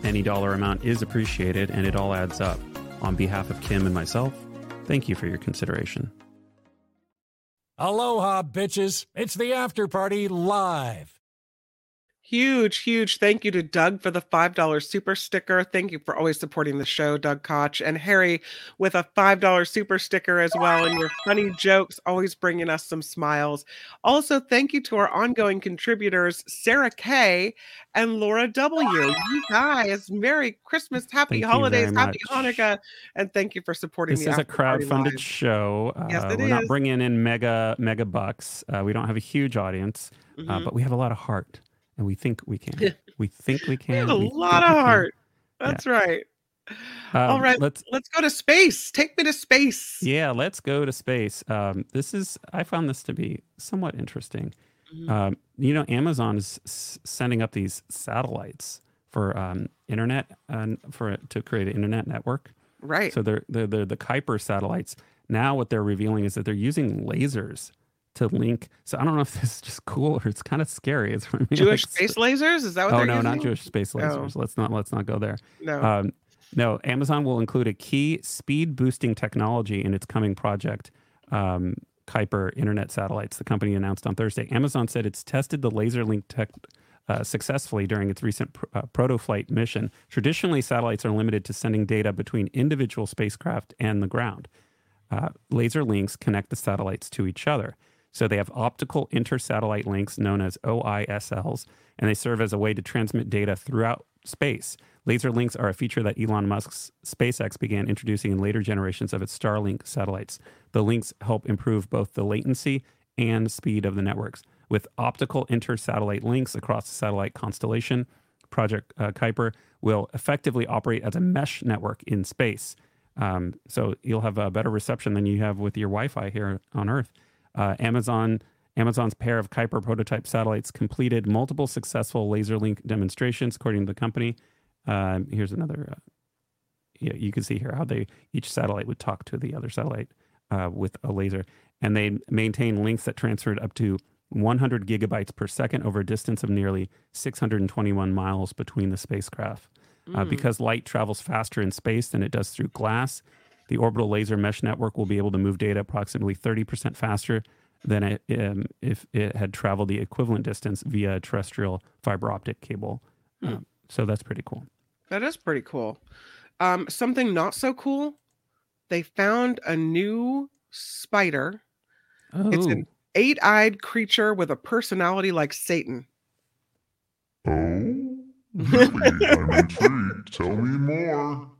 Any dollar amount is appreciated, and it all adds up. On behalf of Kim and myself, thank you for your consideration. Aloha, bitches. It's the After Party Live. Huge, huge thank you to Doug for the $5 super sticker. Thank you for always supporting the show, Doug Koch. And Harry with a $5 super sticker as well. And your funny jokes always bringing us some smiles. Also, thank you to our ongoing contributors, Sarah K. and Laura W. You guys, Merry Christmas, Happy Holidays, Happy Hanukkah, and thank you for supporting me. This is a crowdfunded show. Yes, we're not bringing in mega bucks. We don't have a huge audience, but we have a lot of heart, and we think we can. We have a lot of heart. That's right. All right, let's go to space. Take me to space. Yeah, let's go to space. I found this to be somewhat interesting. Amazon is sending up these satellites for internet and to create an internet network. Right. So they're the Kuiper satellites. Now what they're revealing is that they're using lasers to link. So I don't know if this is just cool or it's kind of scary. It's Jewish space lasers. Is that what? Oh no, not Jewish space lasers. No. Let's not go there. No. No. Amazon will include a key speed boosting technology in its coming project. Kuiper internet satellites, the company announced on Thursday. Amazon said it's tested the laser link tech successfully during its recent proto-flight mission. Traditionally, satellites are limited to sending data between individual spacecraft and the ground. Laser links connect the satellites to each other. So they have optical inter-satellite links known as OISLs, and they serve as a way to transmit data throughout space. Laser links are a feature that Elon Musk's SpaceX began introducing in later generations of its Starlink satellites. The links help improve both the latency and speed of the networks. With optical inter-satellite links across the satellite constellation, Project Kuiper will effectively operate as a mesh network in space. So you'll have a better reception than you have with your Wi-Fi here on Earth. Amazon's pair of Kuiper prototype satellites completed multiple successful laser link demonstrations, according to the company. Here's another, you can see here how each satellite would talk to the other satellite with a laser. And they maintain links that transferred up to 100 gigabytes per second over a distance of nearly 621 miles between the spacecraft. Because light travels faster in space than it does through glass, the orbital laser mesh network will be able to move data approximately 30% faster than it, if it had traveled the equivalent distance via terrestrial fiber optic cable. So that's pretty cool. That is pretty cool. Something not so cool. They found a new spider. Oh. It's an 8-eyed creature with a personality like Satan. Oh. I'm intrigued. Tell me more.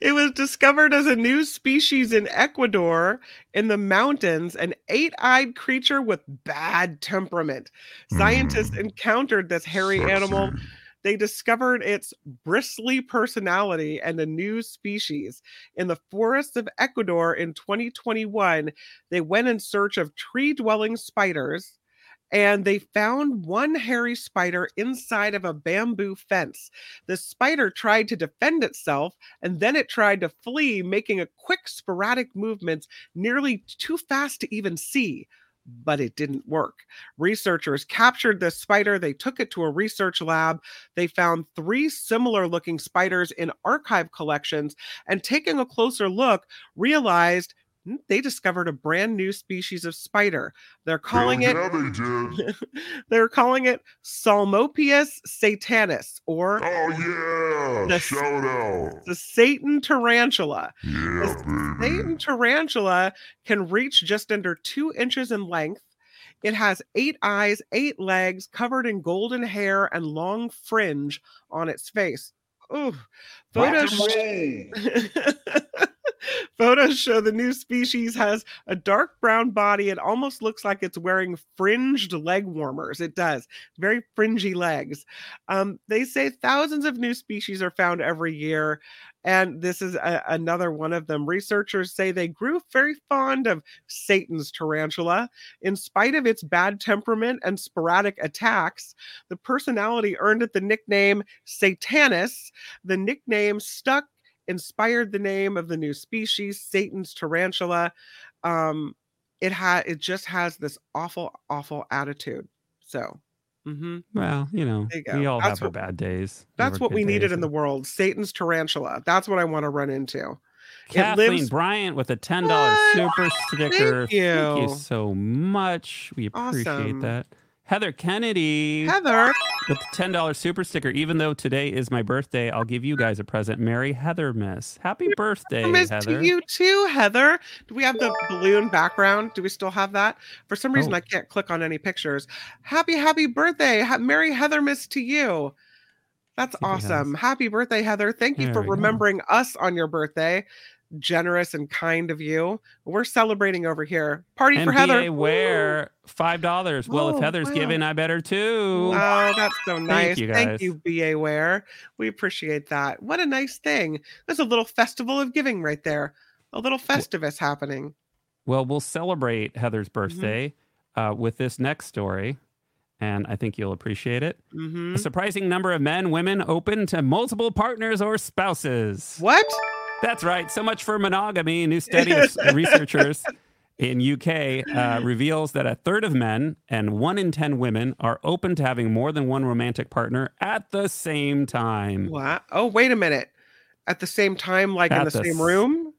It was discovered as a new species in Ecuador in the mountains, an eight-eyed creature with bad temperament. Scientists encountered this hairy animal. They discovered its bristly personality and a new species. In the forests of Ecuador in 2021, they went in search of tree-dwelling spiders, and they found one hairy spider inside of a bamboo fence. The spider tried to defend itself, and then it tried to flee, making a quick, sporadic movements nearly too fast to even see. But it didn't work. Researchers captured the spider. They took it to a research lab. They found three similar-looking spiders in archive collections, and taking a closer look, realized they discovered a brand new species of spider. They're calling they're calling it Salmopius satanus, or shout out the Satan tarantula. Yeah, the Satan tarantula can reach just under 2 inches in length. It has 8 eyes, 8 legs, covered in golden hair and long fringe on its face. Ooh, Photos show the new species has a dark brown body. It almost looks like it's wearing fringed leg warmers. It does. Very fringy legs. They say thousands of new species are found every year, and this is another one of them. Researchers say they grew very fond of Satan's tarantula. In spite of its bad temperament and sporadic attacks, the personality earned it the nickname Satanus. The nickname stuck, inspired the name of the new species, Satan's tarantula. It just has this awful attitude. So, well, you know, we all have our bad days. That's what we needed in the world. Satan's tarantula. That's what I want to run into. Kathleen Bryant with a $10 super sticker. Thank you so much. We appreciate that. Heather Kennedy. Heather. With the $10 super sticker. Even though today is my birthday, I'll give you guys a present. Merry Heather Miss. Happy birthday, Heather. To you too, Heather. Do we have the balloon background? Do we still have that? For some reason, I can't click on any pictures. Happy birthday. Merry Heather Miss to you. That's awesome. Happy birthday, Heather. Thank you for remembering us on your birthday. Generous and kind of you. We're celebrating over here. Party for Heather. NBA Wear, $5. Well, if Heather's giving, I better too. Oh, that's so nice. Thank you, guys. Thank you, BA Wear. We appreciate that. What a nice thing. There's a little festival of giving right there. A little festivus happening. Well, we'll celebrate Heather's birthday with this next story, and I think you'll appreciate it. A surprising number of women open to multiple partners or spouses. What? That's right. So much for monogamy. A new study of researchers in UK reveals that a third of men and 1 in 10 women are open to having more than one romantic partner at the same time. Wow. Oh, wait a minute. At the same time, like at in the same room?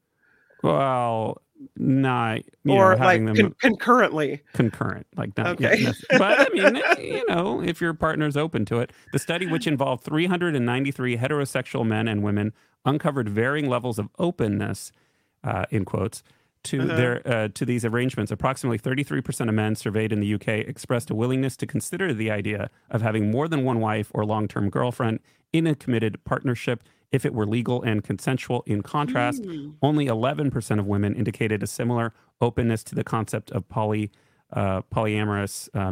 Well, not. Or know, like concurrently. Concurrent. Like that. Okay. But I mean, you know, if your partner's open to it. The study, which involved 393 heterosexual men and women, uncovered varying levels of openness, in quotes, to to these arrangements. Approximately 33% of men surveyed in the UK expressed a willingness to consider the idea of having more than one wife or long-term girlfriend in a committed partnership if it were legal and consensual. In contrast, only 11% of women indicated a similar openness to the concept of polyamorous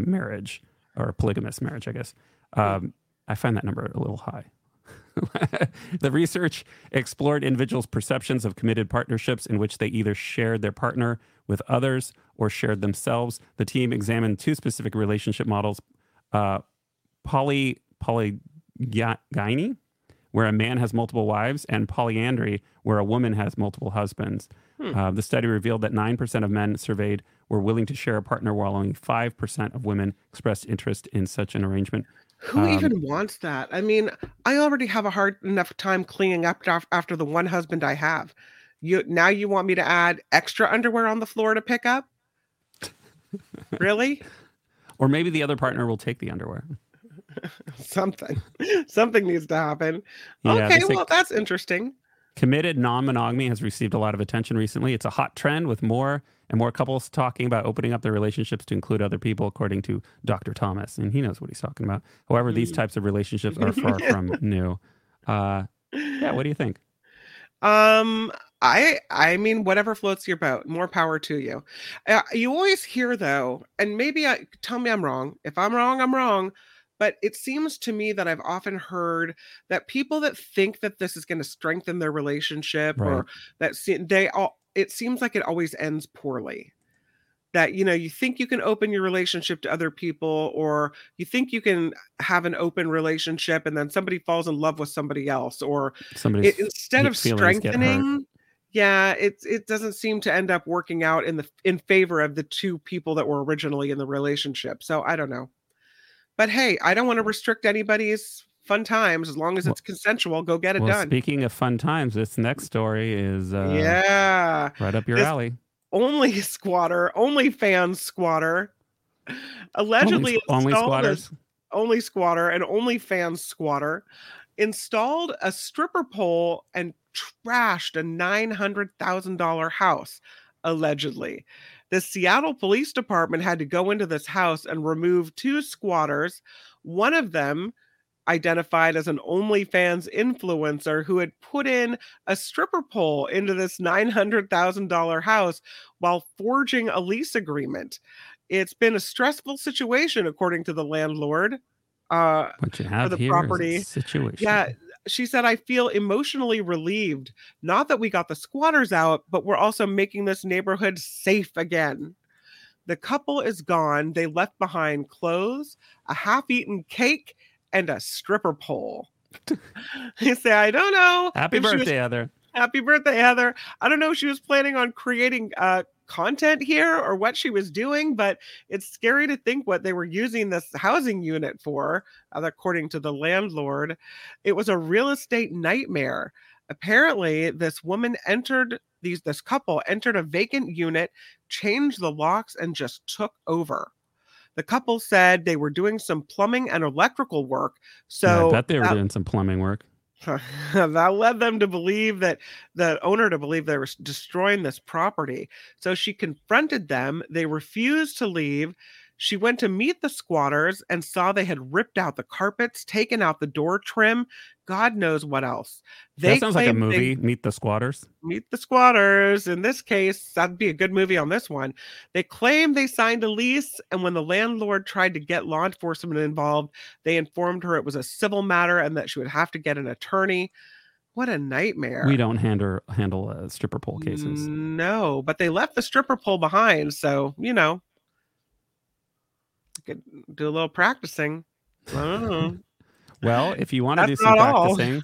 marriage, or polygamous marriage, I guess. I find that number a little high. The research explored individuals' perceptions of committed partnerships in which they either shared their partner with others or shared themselves. The team examined two specific relationship models, polygyny, where a man has multiple wives, and polyandry, where a woman has multiple husbands. The study revealed that 9% of men surveyed were willing to share a partner, while only 5% of women expressed interest in such an arrangement. Who even wants that? I mean, I already have a hard enough time cleaning up after the one husband I have. Now you want me to add extra underwear on the floor to pick up? Really? Or maybe the other partner will take the underwear. Something needs to happen. Yeah, okay, well, that's interesting. Committed non-monogamy has received a lot of attention recently. It's a hot trend with more and more couples talking about opening up their relationships to include other people, according to Dr. Thomas. And he knows what he's talking about. However, these types of relationships are far from new. Yeah, what do you think? I mean, whatever floats your boat, more power to you. You always hear, though, and maybe tell me I'm wrong. If I'm wrong, I'm wrong. But it seems to me that I've often heard that people that think that this is going to strengthen their relationship, right, or that it seems like it always ends poorly. That, you know, you think you can open your relationship to other people, or you think you can have an open relationship, and then somebody falls in love with somebody else, or instead of strengthening, yeah, it doesn't seem to end up working out in favor of the two people that were originally in the relationship. So I don't know. But hey, I don't want to restrict anybody's fun times. As long as it's consensual, go get it done. Speaking of fun times, this next story is right up your alley. OnlyFans squatter. Allegedly OnlyFans squatter installed a stripper pole and trashed a $900,000 house, allegedly. The Seattle Police Department had to go into this house and remove two squatters. One of them, identified as an OnlyFans influencer, who had put in a stripper pole into this $900,000 house while forging a lease agreement. It's been a stressful situation, according to the landlord for the property. Yeah. She said, I feel emotionally relieved. Not that we got the squatters out, but we're also making this neighborhood safe again. The couple is gone. They left behind clothes, a half-eaten cake, and a stripper pole. They say, I don't know. Happy birthday, Heather. Happy birthday, Heather. I don't know if she was planning on creating content here or what she was doing, but it's scary to think what they were using this housing unit for, according to the landlord. It was a real estate nightmare. Apparently, this couple entered a vacant unit, changed the locks, and just took over. The couple said they were doing some plumbing and electrical work. So yeah, I bet they were doing some plumbing work. That led them to believe that the owner to believe they were destroying this property. So she confronted them. They refused to leave. She went to meet the squatters and saw they had ripped out the carpets, taken out the door trim, God knows what else. That sounds like a movie, Meet the Squatters. Meet the Squatters. In this case, that'd be a good movie on this one. They claimed they signed a lease, and when the landlord tried to get law enforcement involved, they informed her it was a civil matter and that she would have to get an attorney. What a nightmare. We don't handle stripper pole cases. No, but they left the stripper pole behind, so, you know, could do a little practicing. I don't know. Well, if you want to do some practicing,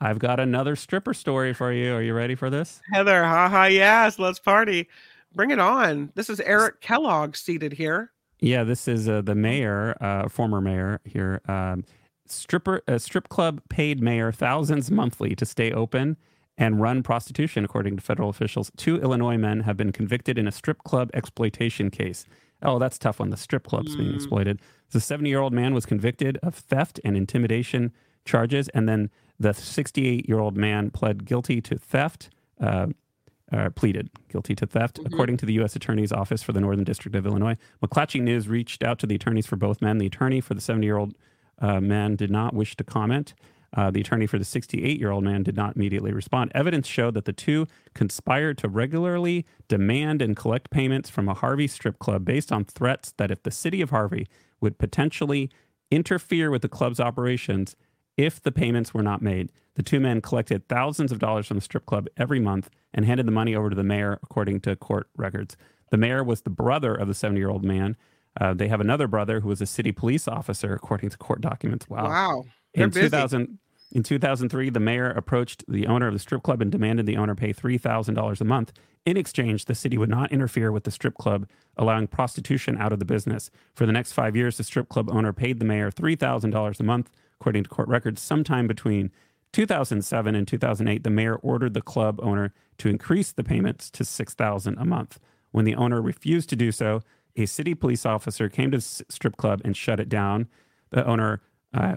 I've got another stripper story for you. Are you ready for this? Heather, haha, yes, let's party. Bring it on. This is Eric Kellogg seated here. Yeah, this is the mayor, former mayor here. Strip club paid mayor thousands monthly to stay open and run prostitution, according to federal officials. Two Illinois men have been convicted in a strip club exploitation case. Oh, that's tough when the strip club's being exploited. The 70-year-old man was convicted of theft and intimidation charges, and then the 68-year-old man pleaded guilty to theft. Mm-hmm. According to the U.S. Attorney's Office for the Northern District of Illinois, McClatchy News reached out to the attorneys for both men. The attorney for the 70-year-old man did not wish to comment. The attorney for the 68-year-old man did not immediately respond. Evidence showed that the two conspired to regularly demand and collect payments from a Harvey strip club based on threats that if the city of Harvey would potentially interfere with the club's operations if the payments were not made. The two men collected thousands of dollars from the strip club every month and handed the money over to the mayor, according to court records. The mayor was the brother of the 70-year-old man. They have another brother who was a city police officer, according to court documents. Wow. In 2003, the mayor approached the owner of the strip club and demanded the owner pay $3,000 a month. In exchange, the city would not interfere with the strip club, allowing prostitution out of the business. For the next 5 years, the strip club owner paid the mayor $3,000 a month, according to court records. Sometime between 2007 and 2008, the mayor ordered the club owner to increase the payments to $6,000 a month. When the owner refused to do so, a city police officer came to the strip club and shut it down. The owner...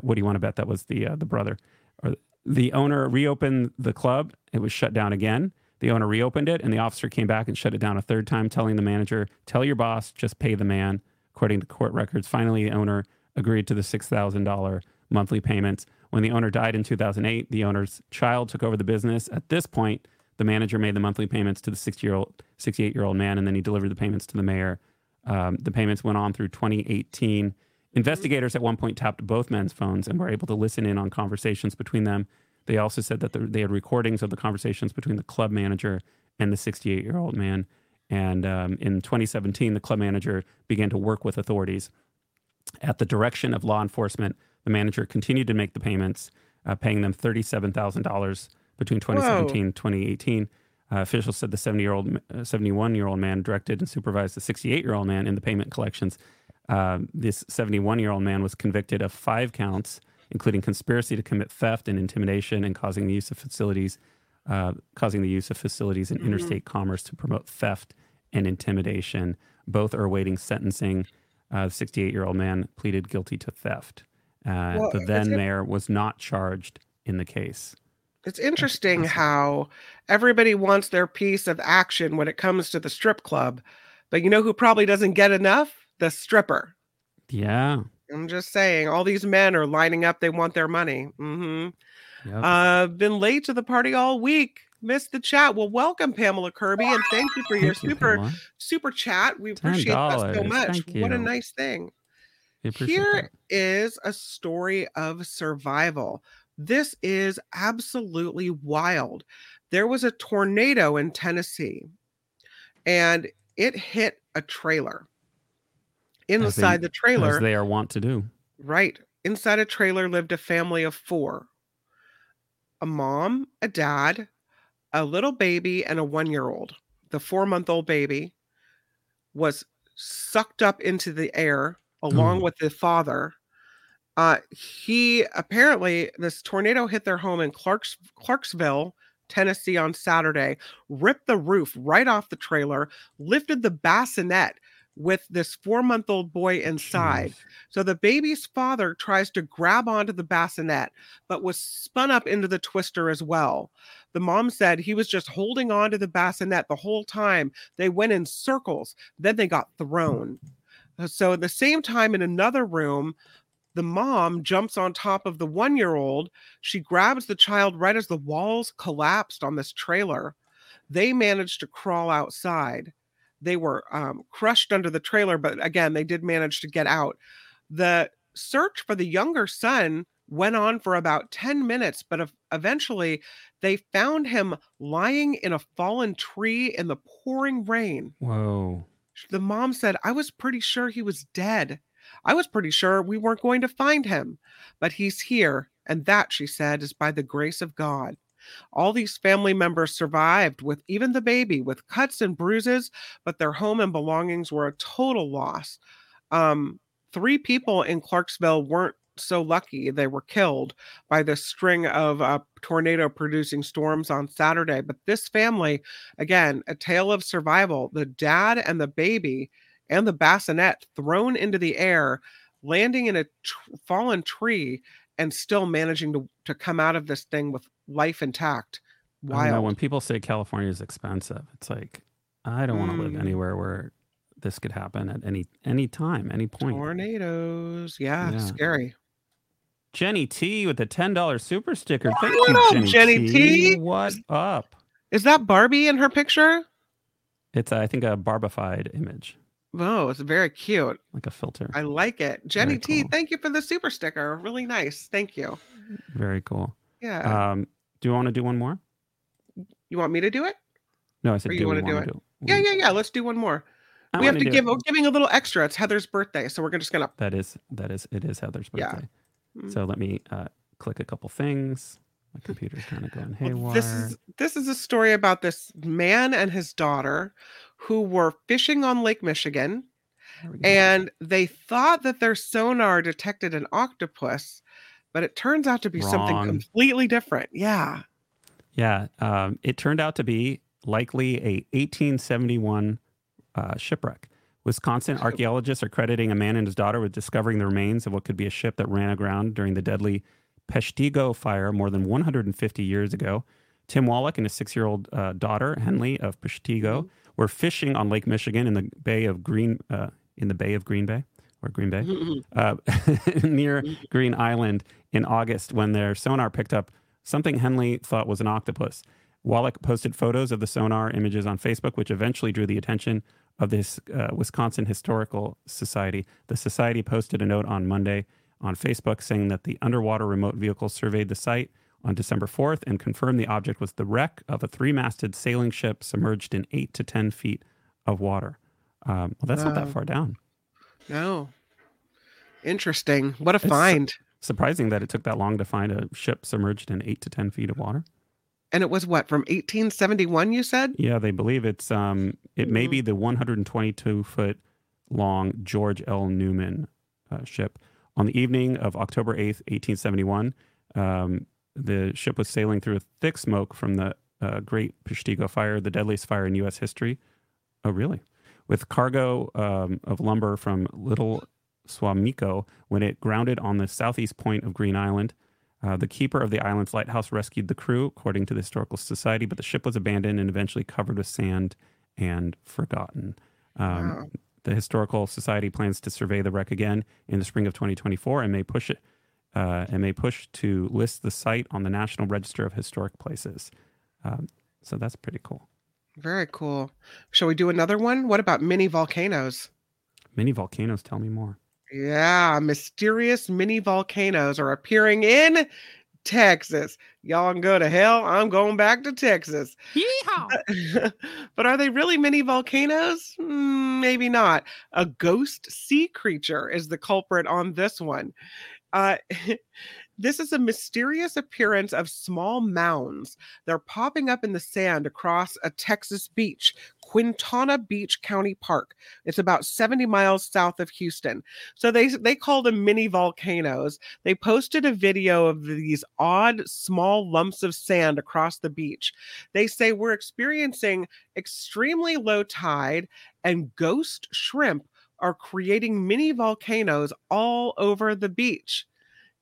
what do you want to bet that was the brother? Or The owner reopened the club. It was shut down again. The owner reopened it, and the officer came back and shut it down a third time, telling the manager, tell your boss, just pay the man. According to court records, finally, the owner agreed to the $6,000 monthly payments. When the owner died in 2008, the owner's child took over the business. At this point, the manager made the monthly payments to the 68-year-old man, and then he delivered the payments to the mayor. The payments went on through 2018. Investigators at one point tapped both men's phones and were able to listen in on conversations between them. They also said that they had recordings of the conversations between the club manager and the 68-year-old man. And in 2017, the club manager began to work with authorities. At the direction of law enforcement, the manager continued to make the payments, paying them $37,000 between 2017 and 2018. Officials said the 71-year-old man directed and supervised the 68-year-old man in the payment collections. This 71-year-old man was convicted of 5 counts, including conspiracy to commit theft and intimidation and causing the use of facilities, in interstate commerce to promote theft and intimidation. Both are awaiting sentencing. The 68-year-old man pleaded guilty to theft. The then mayor was not charged in the case. It's interesting how everybody wants their piece of action when it comes to the strip club, but you know who probably doesn't get enough? The stripper. Yeah. I'm just saying, all these men are lining up. They want their money. Mm-hmm. Yep. Been late to the party all week. Missed the chat. Well, welcome, Pamela Kirby, and thank you for your super chat. We appreciate that so much. What a nice thing. Here is a story of survival. This is absolutely wild. There was a tornado in Tennessee, and it hit a trailer. Inside the trailer, as they are wont to do. Right. Inside a trailer lived a family of 4. A mom, a dad, a little baby, and a 1-year-old. The 4-month-old baby was sucked up into the air along with the father. This tornado hit their home in Clarksville, Tennessee on Saturday, ripped the roof right off the trailer, lifted the bassinet with this 4-month-old boy inside. Jeez. So the baby's father tries to grab onto the bassinet, but was spun up into the twister as well. The mom said he was just holding on to the bassinet the whole time. They went in circles. Then they got thrown. So at the same time in another room, the mom jumps on top of the 1-year-old. She grabs the child right as the walls collapsed on this trailer. They managed to crawl outside. They were crushed under the trailer, but again, they did manage to get out. The search for the younger son went on for about 10 minutes, but eventually they found him lying in a fallen tree in the pouring rain. Whoa. The mom said, I was pretty sure he was dead. I was pretty sure we weren't going to find him, but he's here. And that, she said, is by the grace of God. All these family members survived, with even the baby, with cuts and bruises, but their home and belongings were a total loss. 3 people in Clarksville weren't so lucky. They were killed by the string of tornado-producing storms on Saturday. But this family, again, a tale of survival. The dad and the baby and the bassinet thrown into the air, landing in a fallen tree, and still managing to come out of this thing with life intact. Wild. I know, when people say California is expensive, it's like, I don't want to live anywhere where this could happen at any time, any point. Tornadoes. Yeah, scary. Jenny T with a $10 super sticker. Thank you, Jenny T. What up? Is that Barbie in her picture? It's, I think, a barbified image. Oh, it's very cute. Like a filter. I like it. Jenny T, thank you for the super sticker. Really nice. Thank you. Very cool. Yeah. Do you want to do one more? You want me to do it? No, I said, do you want to do it? Yeah. Let's do one more. We have to give giving a little extra. It's Heather's birthday. So we're just going to. It is Heather's birthday. Yeah. Mm-hmm. So let me click a couple things. My computer's kind of going haywire. Well, this is a story about this man and his daughter who were fishing on Lake Michigan, and they thought that their sonar detected an octopus, but it turns out to be something completely different. Yeah. Yeah. It turned out to be likely a 1871 shipwreck. Wisconsin archaeologists are crediting a man and his daughter with discovering the remains of what could be a ship that ran aground during the deadly Peshtigo fire more than 150 years ago. Tim Wallach and his 6-year-old daughter, Henley of Peshtigo, were fishing on Lake Michigan in the Bay of Green Bay, near Green Island in August when their sonar picked up something Henley thought was an octopus. Wallach posted photos of the sonar images on Facebook, which eventually drew the attention of this Wisconsin Historical Society. The society posted a note on Monday on Facebook saying that the underwater remote vehicle surveyed the site on December 4th and confirmed the object was the wreck of a 3-masted sailing ship submerged in 8 to 10 feet of water. Well, that's not that far down. No. Interesting. What a find. Surprising that it took that long to find a ship submerged in 8 to 10 feet of water. And it was what, from 1871, you said? Yeah, they believe it's it may be the 122-foot long George L. Newman ship. On the evening of October 8th, 1871, the ship was sailing through a thick smoke from the Great Peshtigo Fire, the deadliest fire in U.S. history. Oh, really? With cargo of lumber from Little Suamico when it grounded on the southeast point of Green Island. The keeper of the island's lighthouse rescued the crew, according to the Historical Society, but the ship was abandoned and eventually covered with sand and forgotten. Wow. The Historical Society plans to survey the wreck again in the spring of 2024 and may push it to list the site on the National Register of Historic Places. So that's pretty cool. Very cool. Shall we do another one? What about mini volcanoes? Mini volcanoes, tell me more. Yeah, mysterious mini volcanoes are appearing in Texas. Y'all can go to hell. I'm going back to Texas. Yeehaw! But are they really mini volcanoes? Maybe not. A ghost sea creature is the culprit on this one. This is a mysterious appearance of small mounds. They're popping up in the sand across a Texas beach, Quintana Beach County Park. It's about 70 miles south of Houston. So they call them mini volcanoes. They posted a video of these odd small lumps of sand across the beach. They say we're experiencing extremely low tide and ghost shrimp are creating mini volcanoes all over the beach.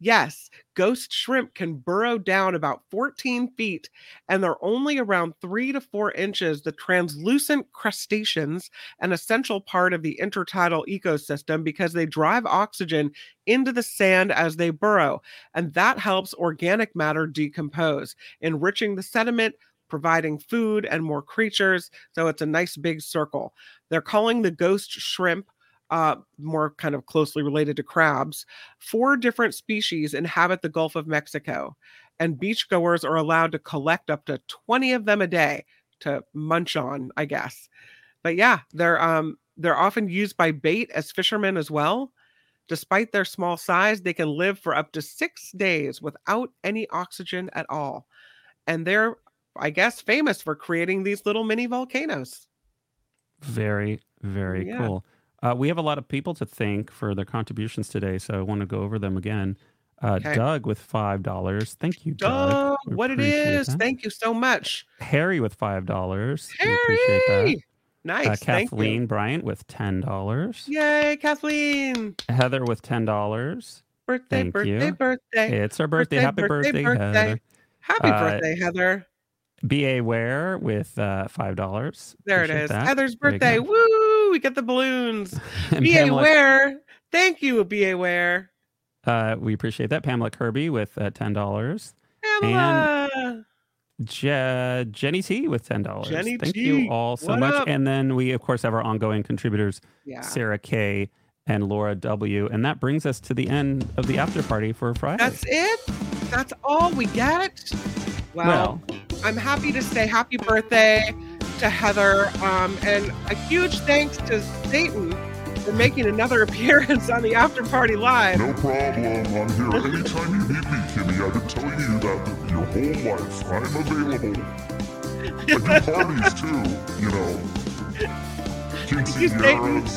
Yes, ghost shrimp can burrow down about 14 feet, and they're only around 3 to 4 inches. The translucent crustaceans, an essential part of the intertidal ecosystem because they drive oxygen into the sand as they burrow, and that helps organic matter decompose, enriching the sediment, providing food and more creatures. So it's a nice big circle. They're calling the ghost shrimp, more kind of closely related to crabs. 4 different species inhabit the Gulf of Mexico, and beachgoers are allowed to collect up to 20 of them a day to munch on, I guess. But yeah, they're often used by bait as fishermen as well. Despite their small size, they can live for up to 6 days without any oxygen at all. And they're, I guess, famous for creating these little mini volcanoes. Very, very cool. We have a lot of people to thank for their contributions today, so I want to go over them again. Okay. Doug with $5. Thank you, Doug. Oh, what it is. That. Thank you so much. Harry with $5. Harry! We appreciate that. Nice. Kathleen Bryant with $10. Yay, Kathleen. Heather with $10. Thank you. It's her birthday. Happy birthday, Heather. Happy birthday, Heather. B.A. Ware with $5. There appreciate it is. That. Heather's birthday. Woo! We get the balloons. B.A. Ware. Thank you, B.A. Ware. We appreciate that. Pamela Kirby with $10. Pamela! And Jenny T with $10. Jenny Thank T. you all so what much. Up? And then we, of course, have our ongoing contributors, Sarah K. and Laura W. And that brings us to the end of the after party for Friday. That's it? That's all we get? Wow. Well, I'm happy to say happy birthday to Heather, and a huge thanks to Satan for making another appearance on the After Party Live. No problem. I'm here anytime you need me, Kimmy. I've been telling you that your whole life. I'm available. I do parties, too, you know. Quinceañeras.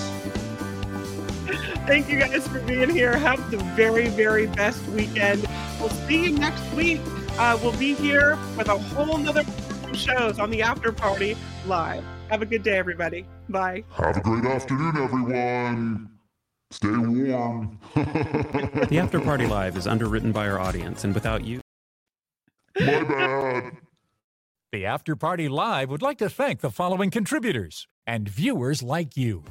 Thank you guys for being here. Have the very, very best weekend. We'll see you next week. We'll be here with a whole nother shows on the After Party Live. Have a good day, everybody. Bye. Have a great afternoon, everyone. Stay warm. The After Party Live is underwritten by our audience, and without you... My bad. The After Party Live would like to thank the following contributors and viewers like you.